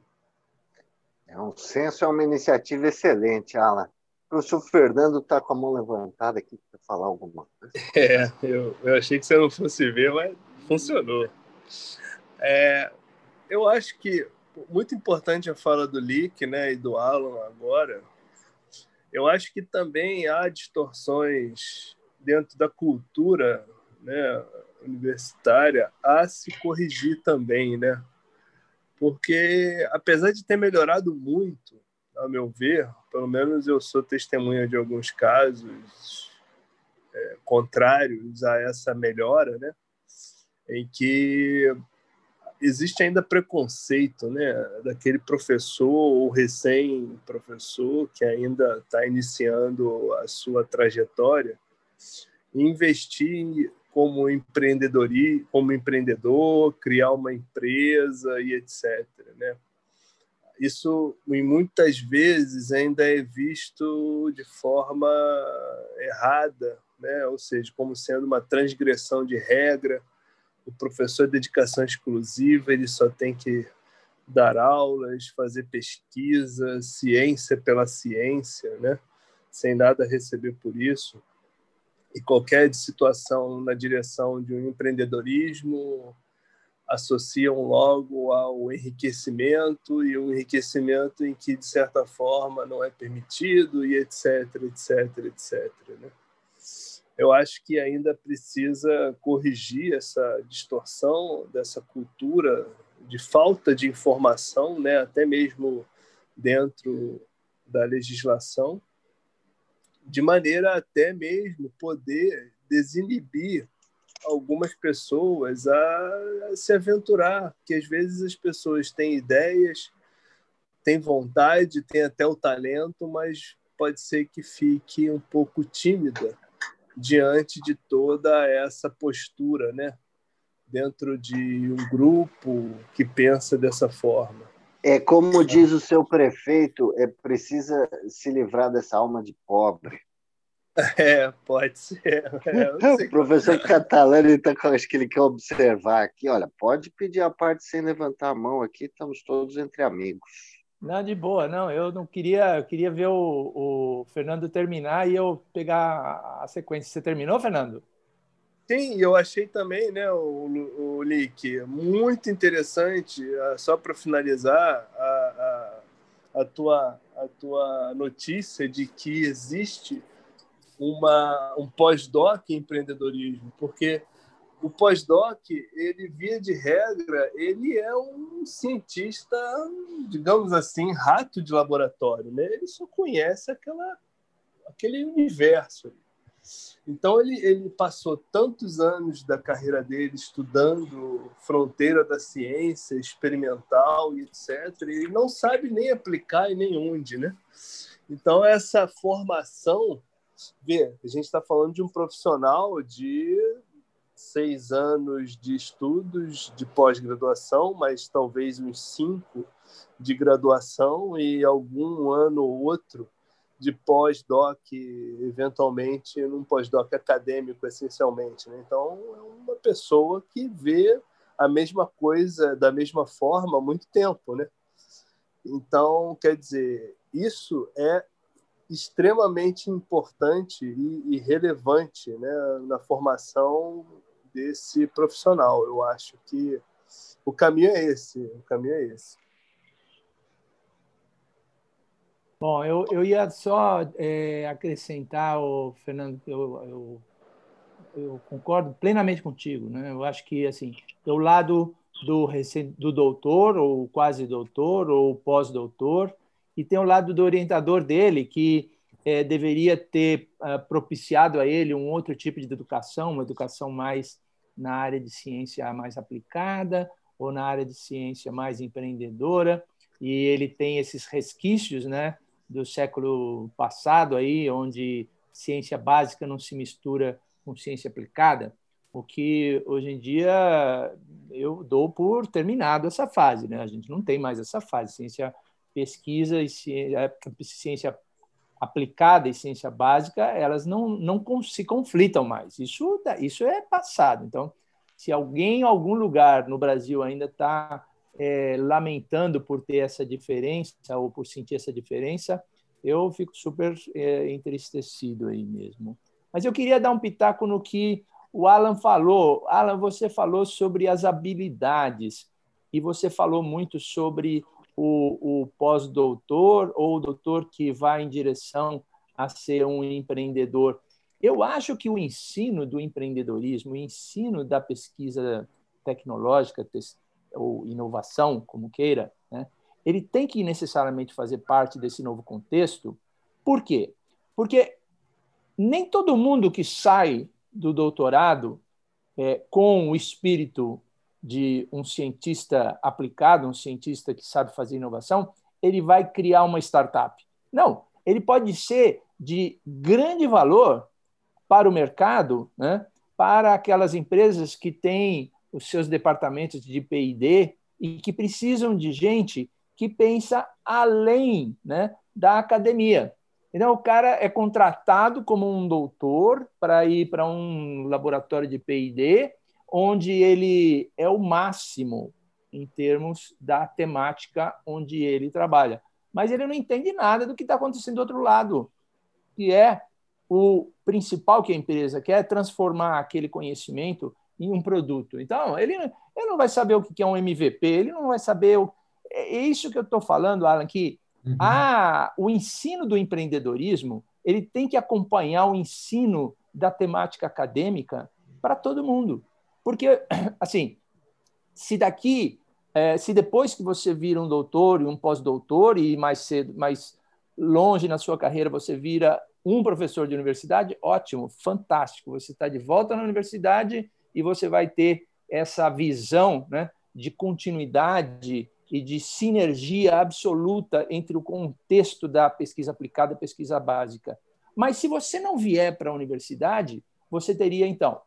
O censo é uma iniciativa excelente, Alan. O professor Fernando está com a mão levantada aqui para falar alguma coisa. Eu achei que você não fosse ver, mas funcionou. Eu acho que muito importante a fala do Lick, né, e do Alan agora. Eu acho que também há distorções dentro da cultura, né, universitária a se corrigir também, né? Porque, apesar de ter melhorado muito, a meu ver, pelo menos eu sou testemunha de alguns casos contrários a essa melhora, né? Em que existe ainda preconceito, né? Daquele professor ou recém-professor que ainda está iniciando a sua trajetória, investir como empreendedor, criar uma empresa e etc., né? Isso, muitas vezes, ainda é visto de forma errada, né? Ou seja, como sendo uma transgressão de regra. O professor de dedicação exclusiva, ele só tem que dar aulas, fazer pesquisa, ciência pela ciência, né? Sem nada a receber por isso. E qualquer situação na direção de um empreendedorismo associam logo ao enriquecimento, e um enriquecimento em que, de certa forma, não é permitido, e etc., etc., etc., né? Eu acho que ainda precisa corrigir essa distorção dessa cultura de falta de informação, né? Até mesmo dentro da legislação, de maneira até mesmo poder desinibir algumas pessoas a se aventurar, porque às vezes as pessoas têm ideias, têm vontade, têm até o talento, mas pode ser que fique um pouco tímida diante de toda essa postura, né? Dentro de um grupo que pensa dessa forma. Como diz o seu prefeito, precisa se livrar dessa alma de pobre. Pode ser. O professor Catalani está com, acho que ele quer observar aqui. Olha, pode pedir a parte sem levantar a mão aqui, estamos todos entre amigos. Não, de boa, não. Eu não queria, eu queria ver o Fernando terminar e eu pegar a sequência. Você terminou, Fernando? Sim, eu achei também, né, o Lick, muito interessante, só para finalizar, a tua notícia de que existe um pós-doc em empreendedorismo, porque O pós-doc, ele, via de regra, ele é um cientista, digamos assim, rato de laboratório, né? Ele só conhece aquele universo. Então, ele passou tantos anos da carreira dele estudando fronteira da ciência experimental e etc. E ele não sabe nem aplicar e nem onde, né? Então, essa formação... Vê, a gente está falando de um profissional de 6 anos de estudos de pós-graduação, mas talvez uns 5 de graduação e algum ano ou outro de pós-doc, eventualmente num pós-doc acadêmico, essencialmente, né? Então, é uma pessoa que vê a mesma coisa da mesma forma há muito tempo, né? Então, quer dizer, isso é extremamente importante e relevante, né, na formação desse profissional. Eu acho que o caminho é esse, Bom, eu ia só acrescentar, Fernando, eu concordo plenamente contigo, né? Eu acho que, assim, do lado do doutor, ou quase doutor, ou pós-doutor, e tem o lado do orientador dele, que deveria ter propiciado a ele um outro tipo de educação, uma educação mais na área de ciência mais aplicada, ou na área de ciência mais empreendedora, e ele tem esses resquícios, né, do século passado, aí, onde ciência básica não se mistura com ciência aplicada, o que hoje em dia eu dou por terminado essa fase, né? A gente não tem mais essa fase. Ciência pesquisa e ciência aplicada e ciência básica, elas não se conflitam mais. Isso é passado. Então, se alguém em algum lugar no Brasil ainda está lamentando por ter essa diferença ou por sentir essa diferença, eu fico super entristecido aí mesmo. Mas eu queria dar um pitaco no que o Alan falou. Alan, você falou sobre as habilidades e você falou muito sobre o pós-doutor ou o doutor que vai em direção a ser um empreendedor. Eu acho que o ensino do empreendedorismo, o ensino da pesquisa tecnológica, ou inovação, como queira, né? Ele tem que necessariamente fazer parte desse novo contexto. Por quê? Porque nem todo mundo que sai do doutorado com o espírito de um cientista aplicado, um cientista que sabe fazer inovação, ele vai criar uma startup. Não, ele pode ser de grande valor para o mercado, né? Para aquelas empresas que têm os seus departamentos de P&D e que precisam de gente que pensa além, né, da academia. Então, o cara é contratado como um doutor para ir para um laboratório de P&D, onde ele é o máximo em termos da temática onde ele trabalha. Mas ele não entende nada do que está acontecendo do outro lado, que é o principal que a empresa quer, transformar aquele conhecimento em um produto. Então, ele não vai saber o que é um MVP, ele não vai saber... É isso que eu estou falando, Alan, que o ensino do empreendedorismo, ele tem que acompanhar o ensino da temática acadêmica para todo mundo. Porque, assim, se depois que você vira um doutor e um pós-doutor e mais longe na sua carreira você vira um professor de universidade, ótimo, fantástico, você está de volta na universidade e você vai ter essa visão, né, de continuidade e de sinergia absoluta entre o contexto da pesquisa aplicada e pesquisa básica. Mas se você não vier para a universidade, você teria, então,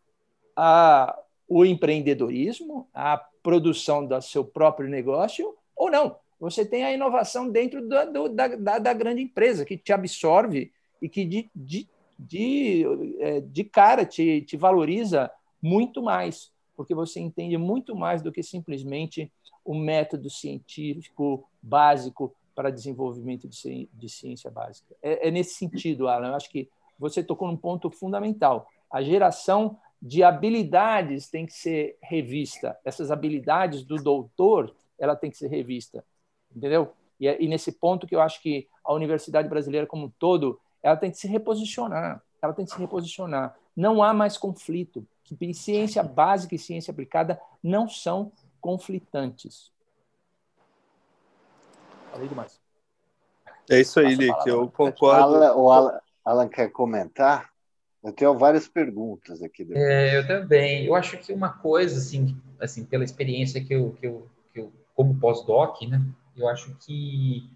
o empreendedorismo, a produção do seu próprio negócio, ou não. Você tem a inovação dentro da grande empresa, que te absorve e que de cara te valoriza muito mais, porque você entende muito mais do que simplesmente o método científico básico para desenvolvimento de ciência básica. É nesse sentido, Alan, eu acho que você tocou num ponto fundamental. A geração de habilidades tem que ser revista. Essas habilidades do doutor, ela tem que ser revista, entendeu? E nesse ponto que eu acho que a universidade brasileira como um todo, ela tem que se reposicionar. Não há mais conflito. que ciência básica e ciência aplicada não são conflitantes. Falei demais. É isso aí, Lick, eu concordo. Alan quer comentar? Eu tenho várias perguntas aqui. Eu também. Eu acho que uma coisa, assim pela experiência que eu como pós-doc, né? Eu acho que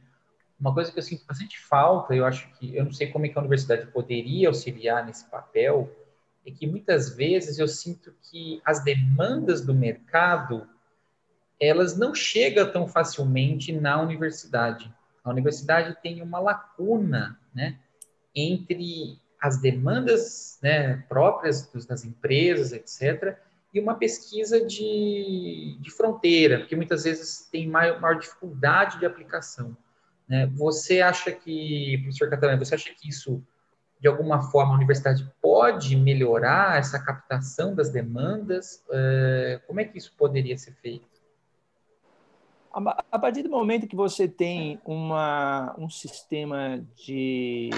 uma coisa que eu sinto bastante falta, eu acho que, eu não sei como é que a universidade poderia auxiliar nesse papel, é que muitas vezes eu sinto que as demandas do mercado, elas não chegam tão facilmente na universidade. A universidade tem uma lacuna, né, entre as demandas, né, próprias das empresas, etc., e uma pesquisa de fronteira, porque muitas vezes tem maior dificuldade de aplicação. Você acha que, professor Catalani, você acha que isso, de alguma forma, a universidade pode melhorar essa captação das demandas? Como é que isso poderia ser feito? A partir do momento que você tem um sistema de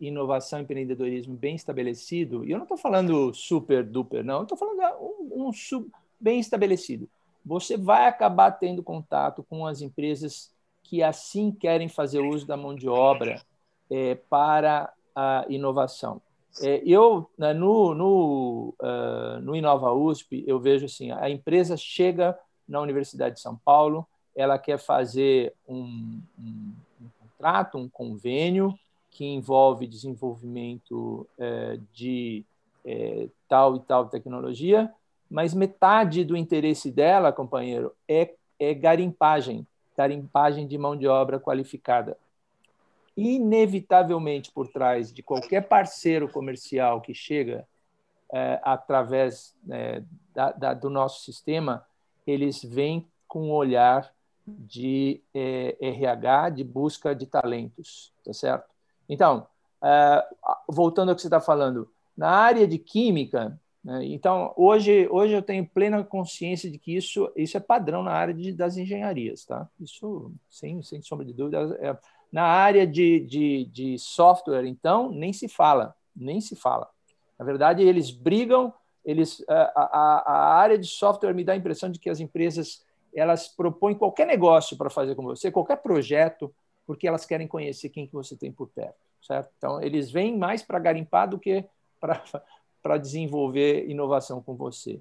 inovação e empreendedorismo bem estabelecido, e eu não estou falando super duper, não, eu estou falando bem estabelecido, você vai acabar tendo contato com as empresas que assim querem fazer uso da mão de obra para a inovação. No Inova USP, eu vejo assim, a empresa chega na Universidade de São Paulo, ela quer fazer um contrato, um convênio que envolve desenvolvimento de tal e tal tecnologia, mas metade do interesse dela, companheiro, é garimpagem de mão de obra qualificada. Inevitavelmente, por trás de qualquer parceiro comercial que chega através do nosso sistema, eles vêm com um olhar de RH, de busca de talentos, tá certo? Então, voltando ao que você está falando, na área de química, né, então, hoje eu tenho plena consciência de que isso é padrão na área das engenharias, tá? Isso, sem sombra de dúvida. Na área de software, então, nem se fala. Na verdade, eles brigam. A área de software me dá a impressão de que as empresas, elas propõem qualquer negócio para fazer com você, qualquer projeto, porque elas querem conhecer quem que você tem por perto, certo? Então, eles vêm mais para garimpar do que para desenvolver inovação com você.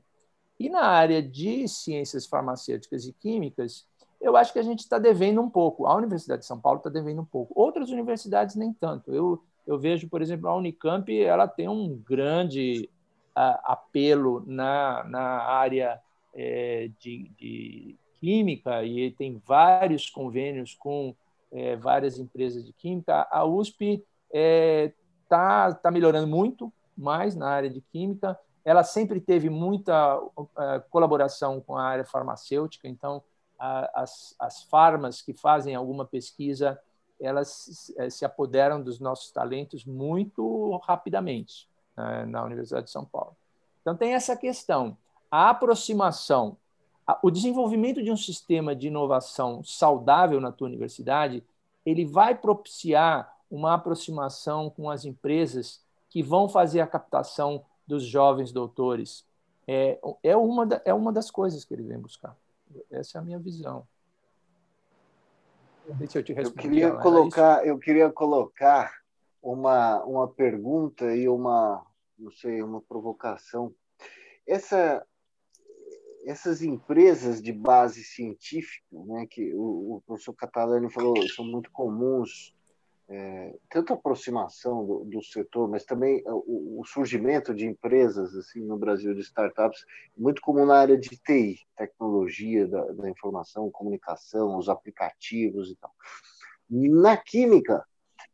E na área de ciências farmacêuticas e químicas, eu acho que a gente está devendo um pouco. A Universidade de São Paulo está devendo um pouco. Outras universidades, nem tanto. Eu vejo, por exemplo, a Unicamp, ela tem um grande apelo na área de química, e tem vários convênios com várias empresas de química. A USP tá melhorando muito mais na área de química. Ela sempre teve muita colaboração com a área farmacêutica, então as farmas que fazem alguma pesquisa, elas se apoderam dos nossos talentos muito rapidamente na Universidade de São Paulo. Então, tem essa questão. A aproximação, o desenvolvimento de um sistema de inovação saudável na tua universidade, ele vai propiciar uma aproximação com as empresas que vão fazer a captação dos jovens doutores. É uma das coisas que ele vem buscar. Essa é a minha visão. Deixa eu te responder. Eu queria colocar uma pergunta e uma provocação. Essas empresas de base científica, né, que o professor Catalani falou, são muito comuns, tanto a aproximação do setor, mas também o surgimento de empresas assim no Brasil, de startups, muito comum na área de TI, tecnologia da informação, comunicação, os aplicativos e tal. Na química,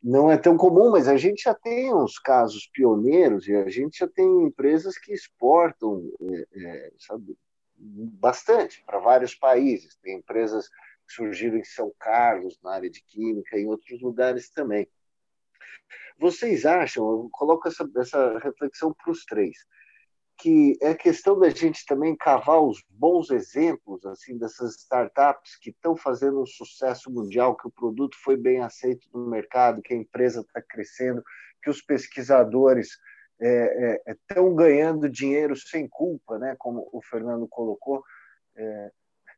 não é tão comum, mas a gente já tem uns casos pioneiros e a gente já tem empresas que exportam bastante para vários países. Tem empresas que surgiram em São Carlos, na área de química, em outros lugares também. Vocês acham, eu coloco essa reflexão para os três, que é questão da gente também cavar os bons exemplos assim, dessas startups que estão fazendo um sucesso mundial, que o produto foi bem aceito no mercado, que a empresa está crescendo, que os pesquisadores estão ganhando dinheiro sem culpa, né, como o Fernando colocou.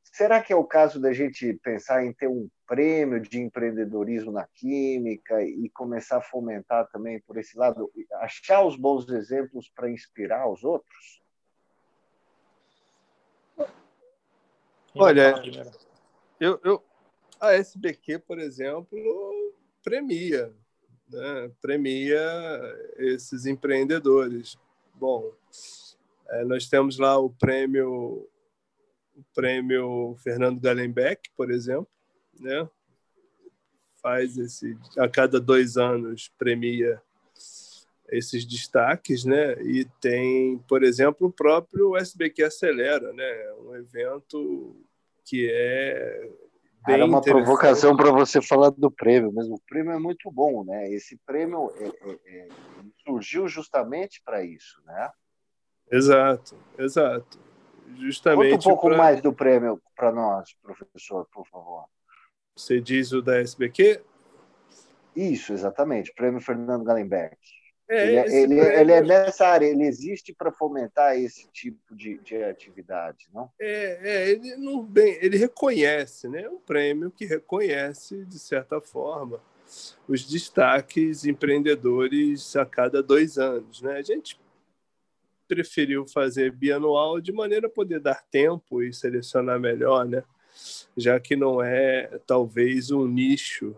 Será que é o caso da gente pensar em ter um prêmio de empreendedorismo na química e começar a fomentar também por esse lado, achar os bons exemplos para inspirar os outros? Olha, a SBQ, por exemplo, premia, né? Premia esses empreendedores. Bom, nós temos lá o prêmio Fernando Galenbeck, por exemplo, né? Faz esse, a cada 2 anos premia esses destaques, né? E tem, por exemplo, o próprio SBQ Acelera, né? Um evento que é bem uma provocação para você falar do prêmio, mas o prêmio é muito bom, né? Esse prêmio surgiu justamente para isso, né? Exato, exato. Justamente. Conta um pouco mais do prêmio para nós, professor, por favor. Você diz o da SBQ? Isso, exatamente. Prêmio Fernando Galenbeck. Ele é nessa área, ele existe para fomentar esse tipo de atividade, não? Ele reconhece, né? É um prêmio que reconhece, de certa forma, os destaques empreendedores a cada 2 anos, né? A gente preferiu fazer bianual de maneira a poder dar tempo e selecionar melhor, né? Já que não é, talvez, um nicho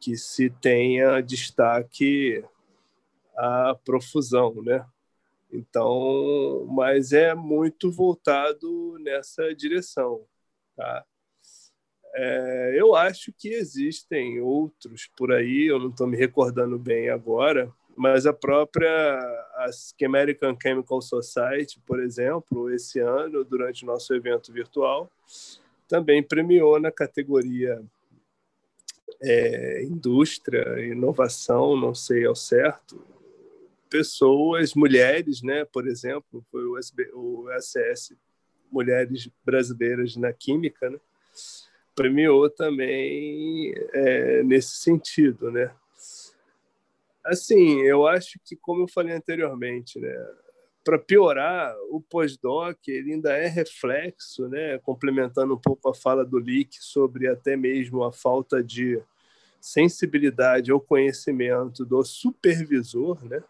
que se tenha destaque a profusão, né? Então, mas é muito voltado nessa direção, tá? Eu acho que existem outros por aí, eu não estou me recordando bem agora, mas a própria American Chemical Society, por exemplo, esse ano, durante o nosso evento virtual, também premiou na categoria indústria, inovação, não sei ao certo, pessoas, mulheres, né? Por exemplo, foi o SS, Mulheres Brasileiras na Química, né? Premiou também nesse sentido, né? Assim, eu acho que, como eu falei anteriormente, né? Para piorar, o pós-doc ele ainda é reflexo, né? Complementando um pouco a fala do Lick sobre até mesmo a falta de sensibilidade ao conhecimento do supervisor, né?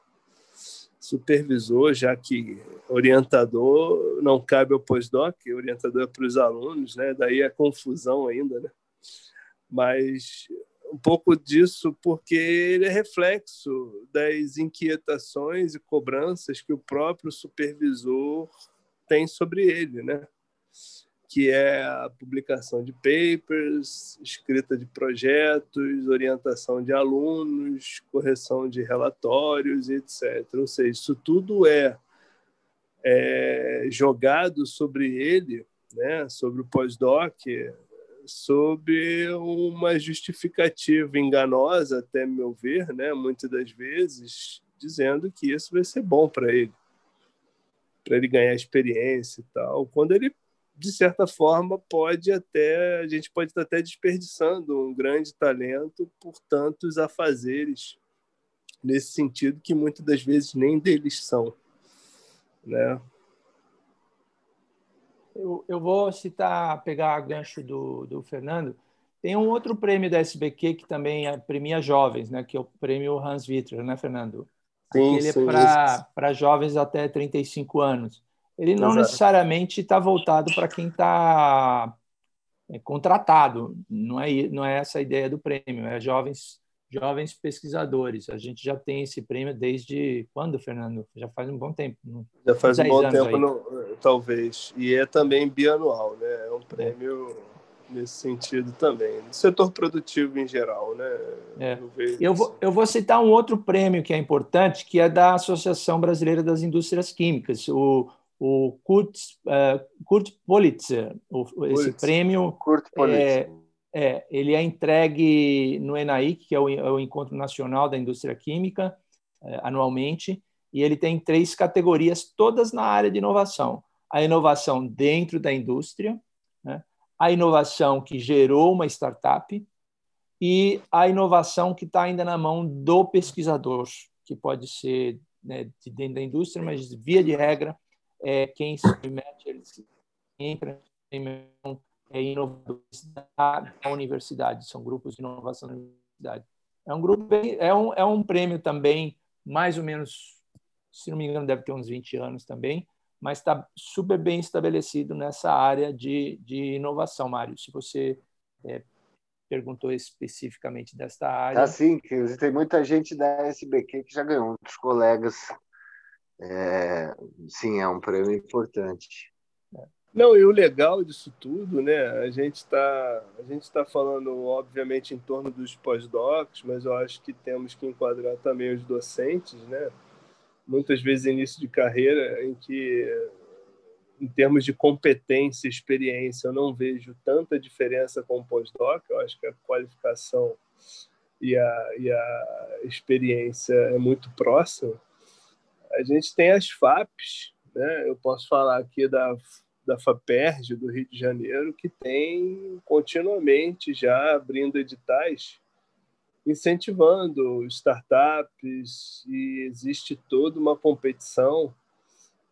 Supervisor, já que orientador não cabe ao pós-doc, orientador é para os alunos, né? Daí a confusão ainda, né? Mas um pouco disso, porque ele é reflexo das inquietações e cobranças que o próprio supervisor tem sobre ele, né? Que é a publicação de papers, escrita de projetos, orientação de alunos, correção de relatórios, etc. Ou seja, isso tudo é jogado sobre ele, né? Sobre o pós-doc, sob uma justificativa enganosa, até meu ver, né? Muitas das vezes, dizendo que isso vai ser bom para ele ganhar experiência e tal, quando ele, de certa forma, a gente pode estar até desperdiçando um grande talento por tantos afazeres, nesse sentido que muitas das vezes nem deles são, né? Eu vou citar, pegar o gancho do Fernando. Tem um outro prêmio da SBQ que também premia jovens, né? Que é o prêmio Hans Wittler, né, Fernando? Sim, ele é para jovens até 35 anos. Ele não necessariamente está voltado para quem está contratado. Não é essa a ideia do prêmio. É jovens pesquisadores. A gente já tem esse prêmio desde quando, Fernando? Já faz um bom tempo. Já faz um bom tempo, talvez. E é também bianual, né? É um prêmio nesse sentido também. No setor produtivo em geral, né? É. Eu vou citar um outro prêmio que é importante, que é da Associação Brasileira das Indústrias Químicas, o Kurt Politzer. Esse prêmio... Kurt Politzer. Ele é entregue no ENAIC, que é o Encontro Nacional da Indústria Química, anualmente, e ele tem 3 categorias, todas na área de inovação. A inovação dentro da indústria, né? A inovação que gerou uma startup e a inovação que está ainda na mão do pesquisador, que pode ser né, de dentro da indústria, mas, via de regra, quem se submete, eles entram em inovadores da universidade, são grupos de inovação da universidade. É um grupo bem, é um prêmio também, mais ou menos, se não me engano, deve ter uns 20 anos também, mas está super bem estabelecido nessa área de inovação, Mário. Se você perguntou especificamente desta área... Ah, sim, tem muita gente da SBQ que já ganhou, outros colegas. Sim, é um prêmio importante. Não, e o legal disso tudo, né? A gente tá falando, obviamente, em torno dos pós-docs, mas eu acho que temos que enquadrar também os docentes, né? Muitas vezes início de carreira em que, em termos de competência e experiência, eu não vejo tanta diferença com o pós-doc. Eu acho que a qualificação e a experiência é muito próxima. A gente tem as FAPES, né? Eu posso falar aqui da Faperj, do Rio de Janeiro, que tem continuamente já abrindo editais, incentivando startups, e existe toda uma competição,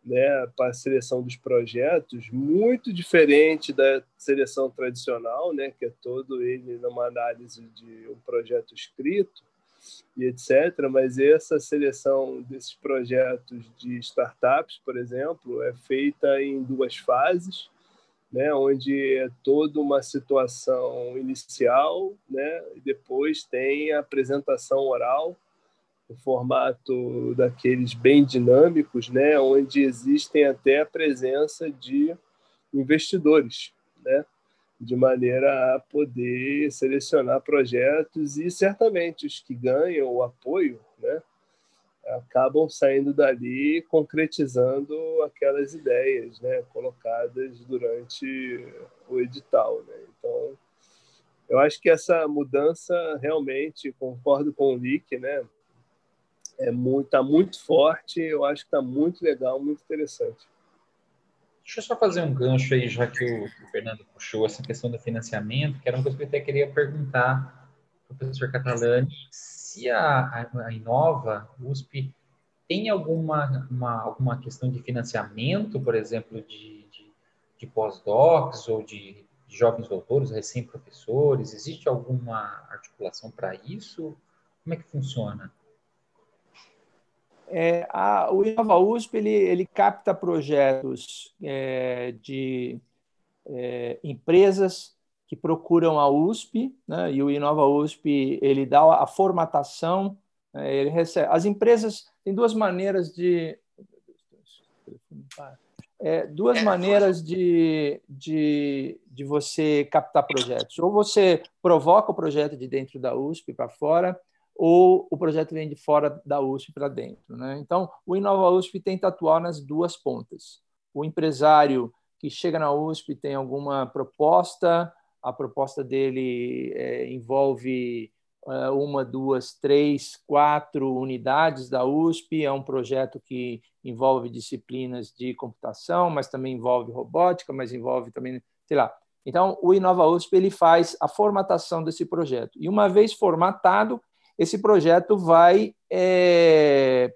né, para a seleção dos projetos, muito diferente da seleção tradicional, né, que é todo ele numa análise de um projeto escrito e etc. Mas essa seleção desses projetos de startups, por exemplo, é feita em duas fases, né, onde é toda uma situação inicial, né, e depois tem a apresentação oral, o formato daqueles bem dinâmicos, né, onde existem até a presença de investidores, né, de maneira a poder selecionar projetos, e certamente os que ganham o apoio, né, acabam saindo dali concretizando aquelas ideias, né, colocadas durante o edital, né? Então, eu acho que essa mudança realmente, concordo com o Lick, né, está muito forte, eu acho que está muito legal, muito interessante. Deixa eu só fazer um gancho aí, já que o Fernando puxou essa questão do financiamento, que era uma coisa que eu até queria perguntar para o professor Catalani, se a Inova USP tem alguma questão de financiamento, por exemplo, de pós-docs ou de jovens doutores, recém-professores, existe alguma articulação para isso? Como é que funciona? O Inova USP ele capta projetos de empresas que procuram a USP, né? E o Inova USP ele dá a formatação, né? Ele recebe. As empresas têm duas maneiras de você captar projetos. Ou você provoca o projeto de dentro da USP para fora, ou o projeto vem de fora da USP para dentro, né? Então, o Inova USP tenta atuar nas duas pontas. O empresário que chega na USP tem alguma proposta, a proposta dele envolve 1, 2, 3, 4 unidades da USP, é um projeto que envolve disciplinas de computação, mas também envolve robótica, mas envolve também, sei lá. Então, o Inova USP ele faz a formatação desse projeto. E uma vez formatado, esse projeto vai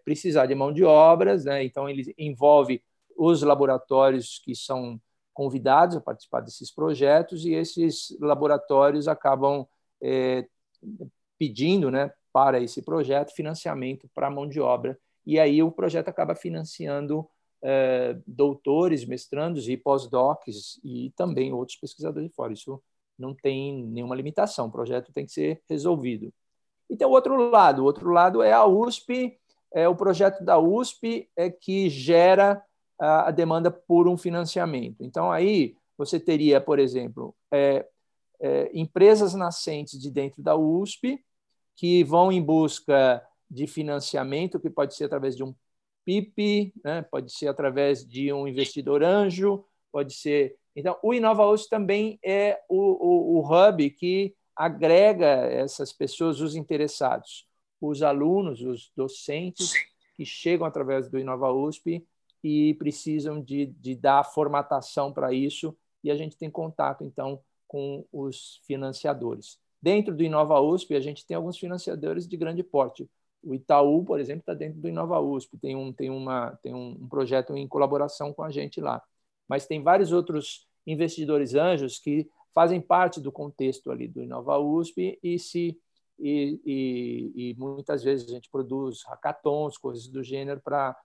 precisar de mão de obras, né? Então, ele envolve os laboratórios que são convidados a participar desses projetos, e esses laboratórios acabam pedindo, né, para esse projeto financiamento para mão de obra. E aí o projeto acaba financiando doutores, mestrandos e pós-docs e também outros pesquisadores de fora. Isso não tem nenhuma limitação, o projeto tem que ser resolvido. E tem o outro lado é a USP, o projeto da USP que gera a demanda por um financiamento. Então, aí você teria, por exemplo, empresas nascentes de dentro da USP que vão em busca de financiamento, que pode ser através de um PIP, né? Pode ser através de um investidor anjo, pode ser... Então, o Inova USP também é o hub que agrega essas pessoas, os interessados, os alunos, os docentes que chegam através do Inova USP e precisam de dar formatação para isso, e a gente tem contato, então, com os financiadores. Dentro do Inova USP, a gente tem alguns financiadores de grande porte, O Itaú, por exemplo, está dentro do Inova USP, tem um projeto em colaboração com a gente lá. Mas tem vários outros investidores anjos que fazem parte do contexto ali do Inova USP e muitas vezes a gente produz hackathons, coisas do gênero, para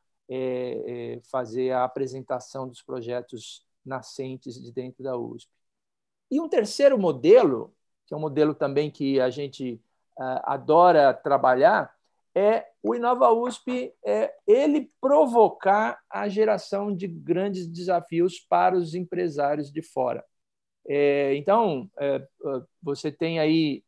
fazer a apresentação dos projetos nascentes de dentro da USP. E um terceiro modelo, que é um modelo também que a gente adora trabalhar, é o Inova USP, ele provocar a geração de grandes desafios para os empresários de fora. Então, você tem aí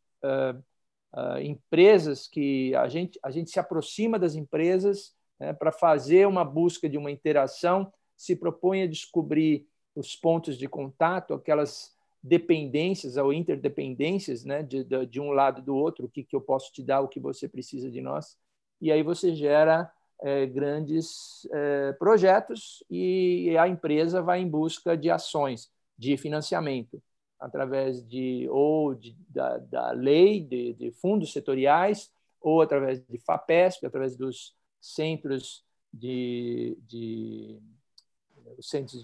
empresas que a gente se aproxima das empresas, né, para fazer uma busca de uma interação, se propõe a descobrir os pontos de contato, aquelas dependências ou interdependências, né, de um lado do outro, o que eu posso te dar, o que você precisa de nós, e aí você gera grandes projetos e a empresa vai em busca de ações, de financiamento, através da lei, de fundos setoriais, ou através de FAPESP, através dos centros de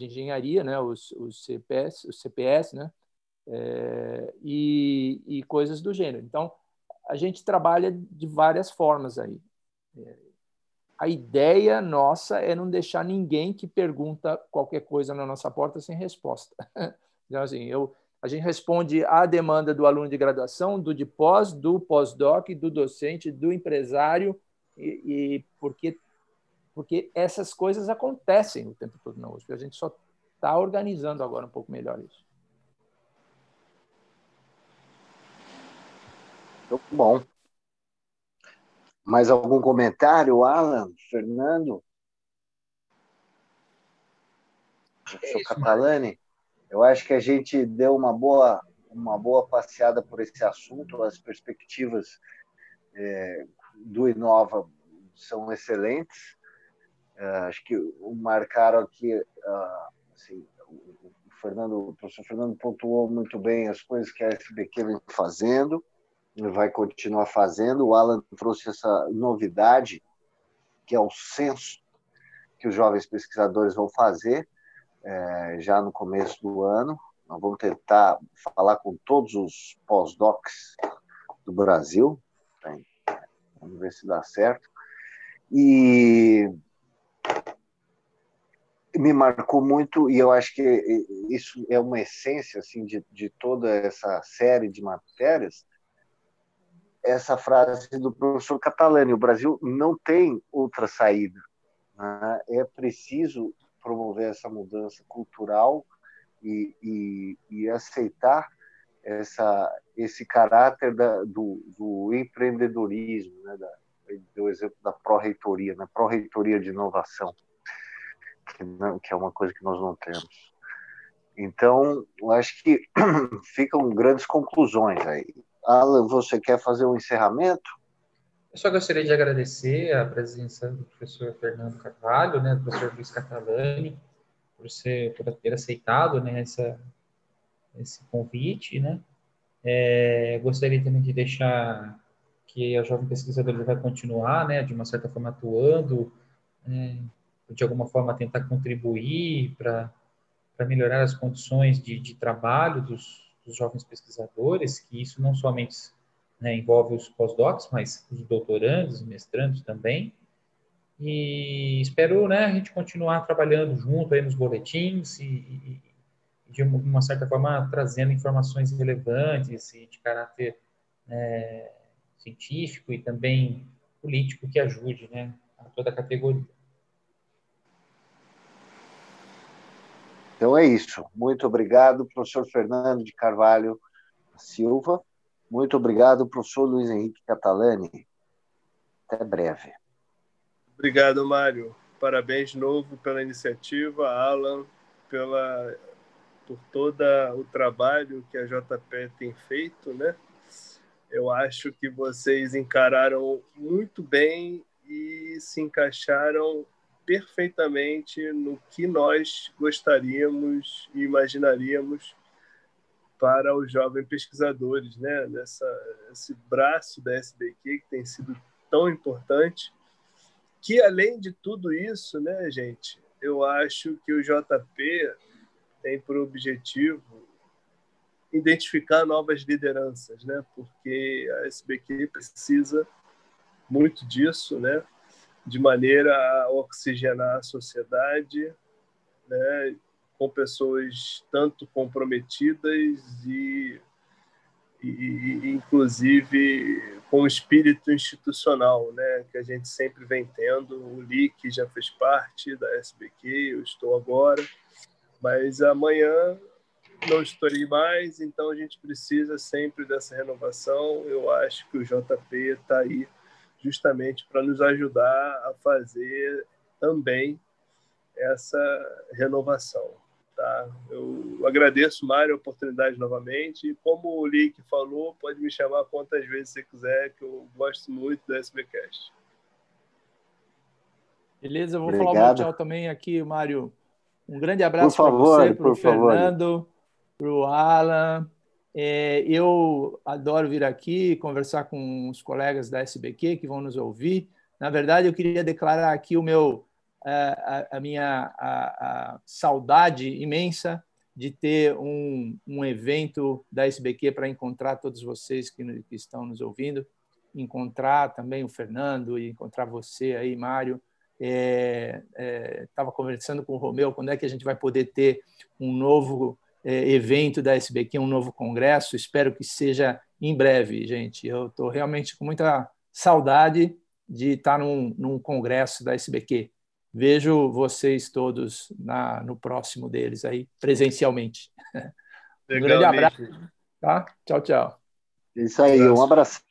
engenharia, né, os CPS, né, e coisas do gênero. Então, a gente trabalha de várias formas aí. A ideia nossa é não deixar ninguém que pergunta qualquer coisa na nossa porta sem resposta. Então, assim, a gente responde à demanda do aluno de graduação, do de pós, do pós-doc, do docente, do empresário, porque essas coisas acontecem o tempo todo na USP. A gente só está organizando agora um pouco melhor isso. Muito bom. Mais algum comentário, Alan, Fernando? Professor Catalani, eu acho que a gente deu uma boa passeada por esse assunto. As perspectivas do Inova são excelentes. Acho que marcaram aqui, assim, o professor Fernando pontuou muito bem as coisas que a SBQ vem fazendo, vai continuar fazendo. O Alan trouxe essa novidade, que é o censo que os jovens pesquisadores vão fazer já no começo do ano. Nós vamos tentar falar com todos os pós-docs do Brasil, vamos ver se dá certo. E me marcou muito, e eu acho que isso é uma essência assim, de toda essa série de matérias, essa frase do professor Catalani: o Brasil não tem outra saída, né? É preciso promover essa mudança cultural e aceitar esse caráter do empreendedorismo, né? Deu o exemplo da pró-reitoria, né? Pró-reitoria de inovação, que é uma coisa que nós não temos. Então, eu acho que ficam grandes conclusões aí. Alan, você quer fazer um encerramento? Eu só gostaria de agradecer a presença do professor Fernando Carvalho, né, do professor Luiz Catalani, por ter aceitado, né, esse convite, né. Gostaria também de deixar que a jovem pesquisadora vai continuar, né, de uma certa forma atuando, de alguma forma tentar contribuir para melhorar as condições de trabalho dos jovens pesquisadores, que isso não somente, né, envolve os pós-docs, mas os doutorandos, mestrandos também. E espero, né, a gente continuar trabalhando junto aí nos boletins e de uma certa forma trazendo informações relevantes e de caráter científico e também político que ajude, né, a toda a categoria. Então é isso. Muito obrigado, professor Fernando de Carvalho da Silva. Muito obrigado, professor Luiz Henrique Catalani. Até breve. Obrigado, Mário. Parabéns de novo pela iniciativa, Alan, por todo o trabalho que a JP tem feito, né? Eu acho que vocês encararam muito bem e se encaixaram perfeitamente no que nós gostaríamos e imaginaríamos para os jovens pesquisadores, né? Esse braço da SBQ que tem sido tão importante, que além de tudo isso, né, gente, eu acho que o JP tem por objetivo identificar novas lideranças, né, porque a SBQ precisa muito disso, né, de maneira a oxigenar a sociedade, né, com pessoas tanto comprometidas e inclusive com o espírito institucional, né, que a gente sempre vem tendo. O LIC já fez parte da SBQ, eu estou agora, mas amanhã não estarei mais, então a gente precisa sempre dessa renovação. Eu acho que o JP está aí justamente para nos ajudar a fazer também essa renovação. Tá? Eu agradeço, Mário, a oportunidade novamente. E como o Lick falou, pode me chamar quantas vezes você quiser, que eu gosto muito do SBcast. Beleza, eu vou falar um tchau também aqui, Mário. Um grande abraço para você, para o Fernando, para o Alan. Eu adoro vir aqui conversar com os colegas da SBQ que vão nos ouvir. Na verdade, eu queria declarar aqui o meu... A minha saudade imensa de ter um evento da SBQ para encontrar todos vocês que estão nos ouvindo, encontrar também o Fernando e encontrar você aí, Mário. Estava conversando com o Romeu, quando é que a gente vai poder ter um novo evento da SBQ, um novo congresso? Espero que seja em breve, gente. Eu estou realmente com muita saudade de estar num congresso da SBQ. Vejo vocês todos no próximo deles aí, presencialmente. Legal, um grande abraço. Mesmo. Tá? Tchau, tchau. Isso aí, um abração.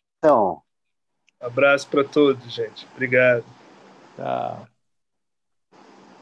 Abraço para todos, gente. Obrigado. Tchau.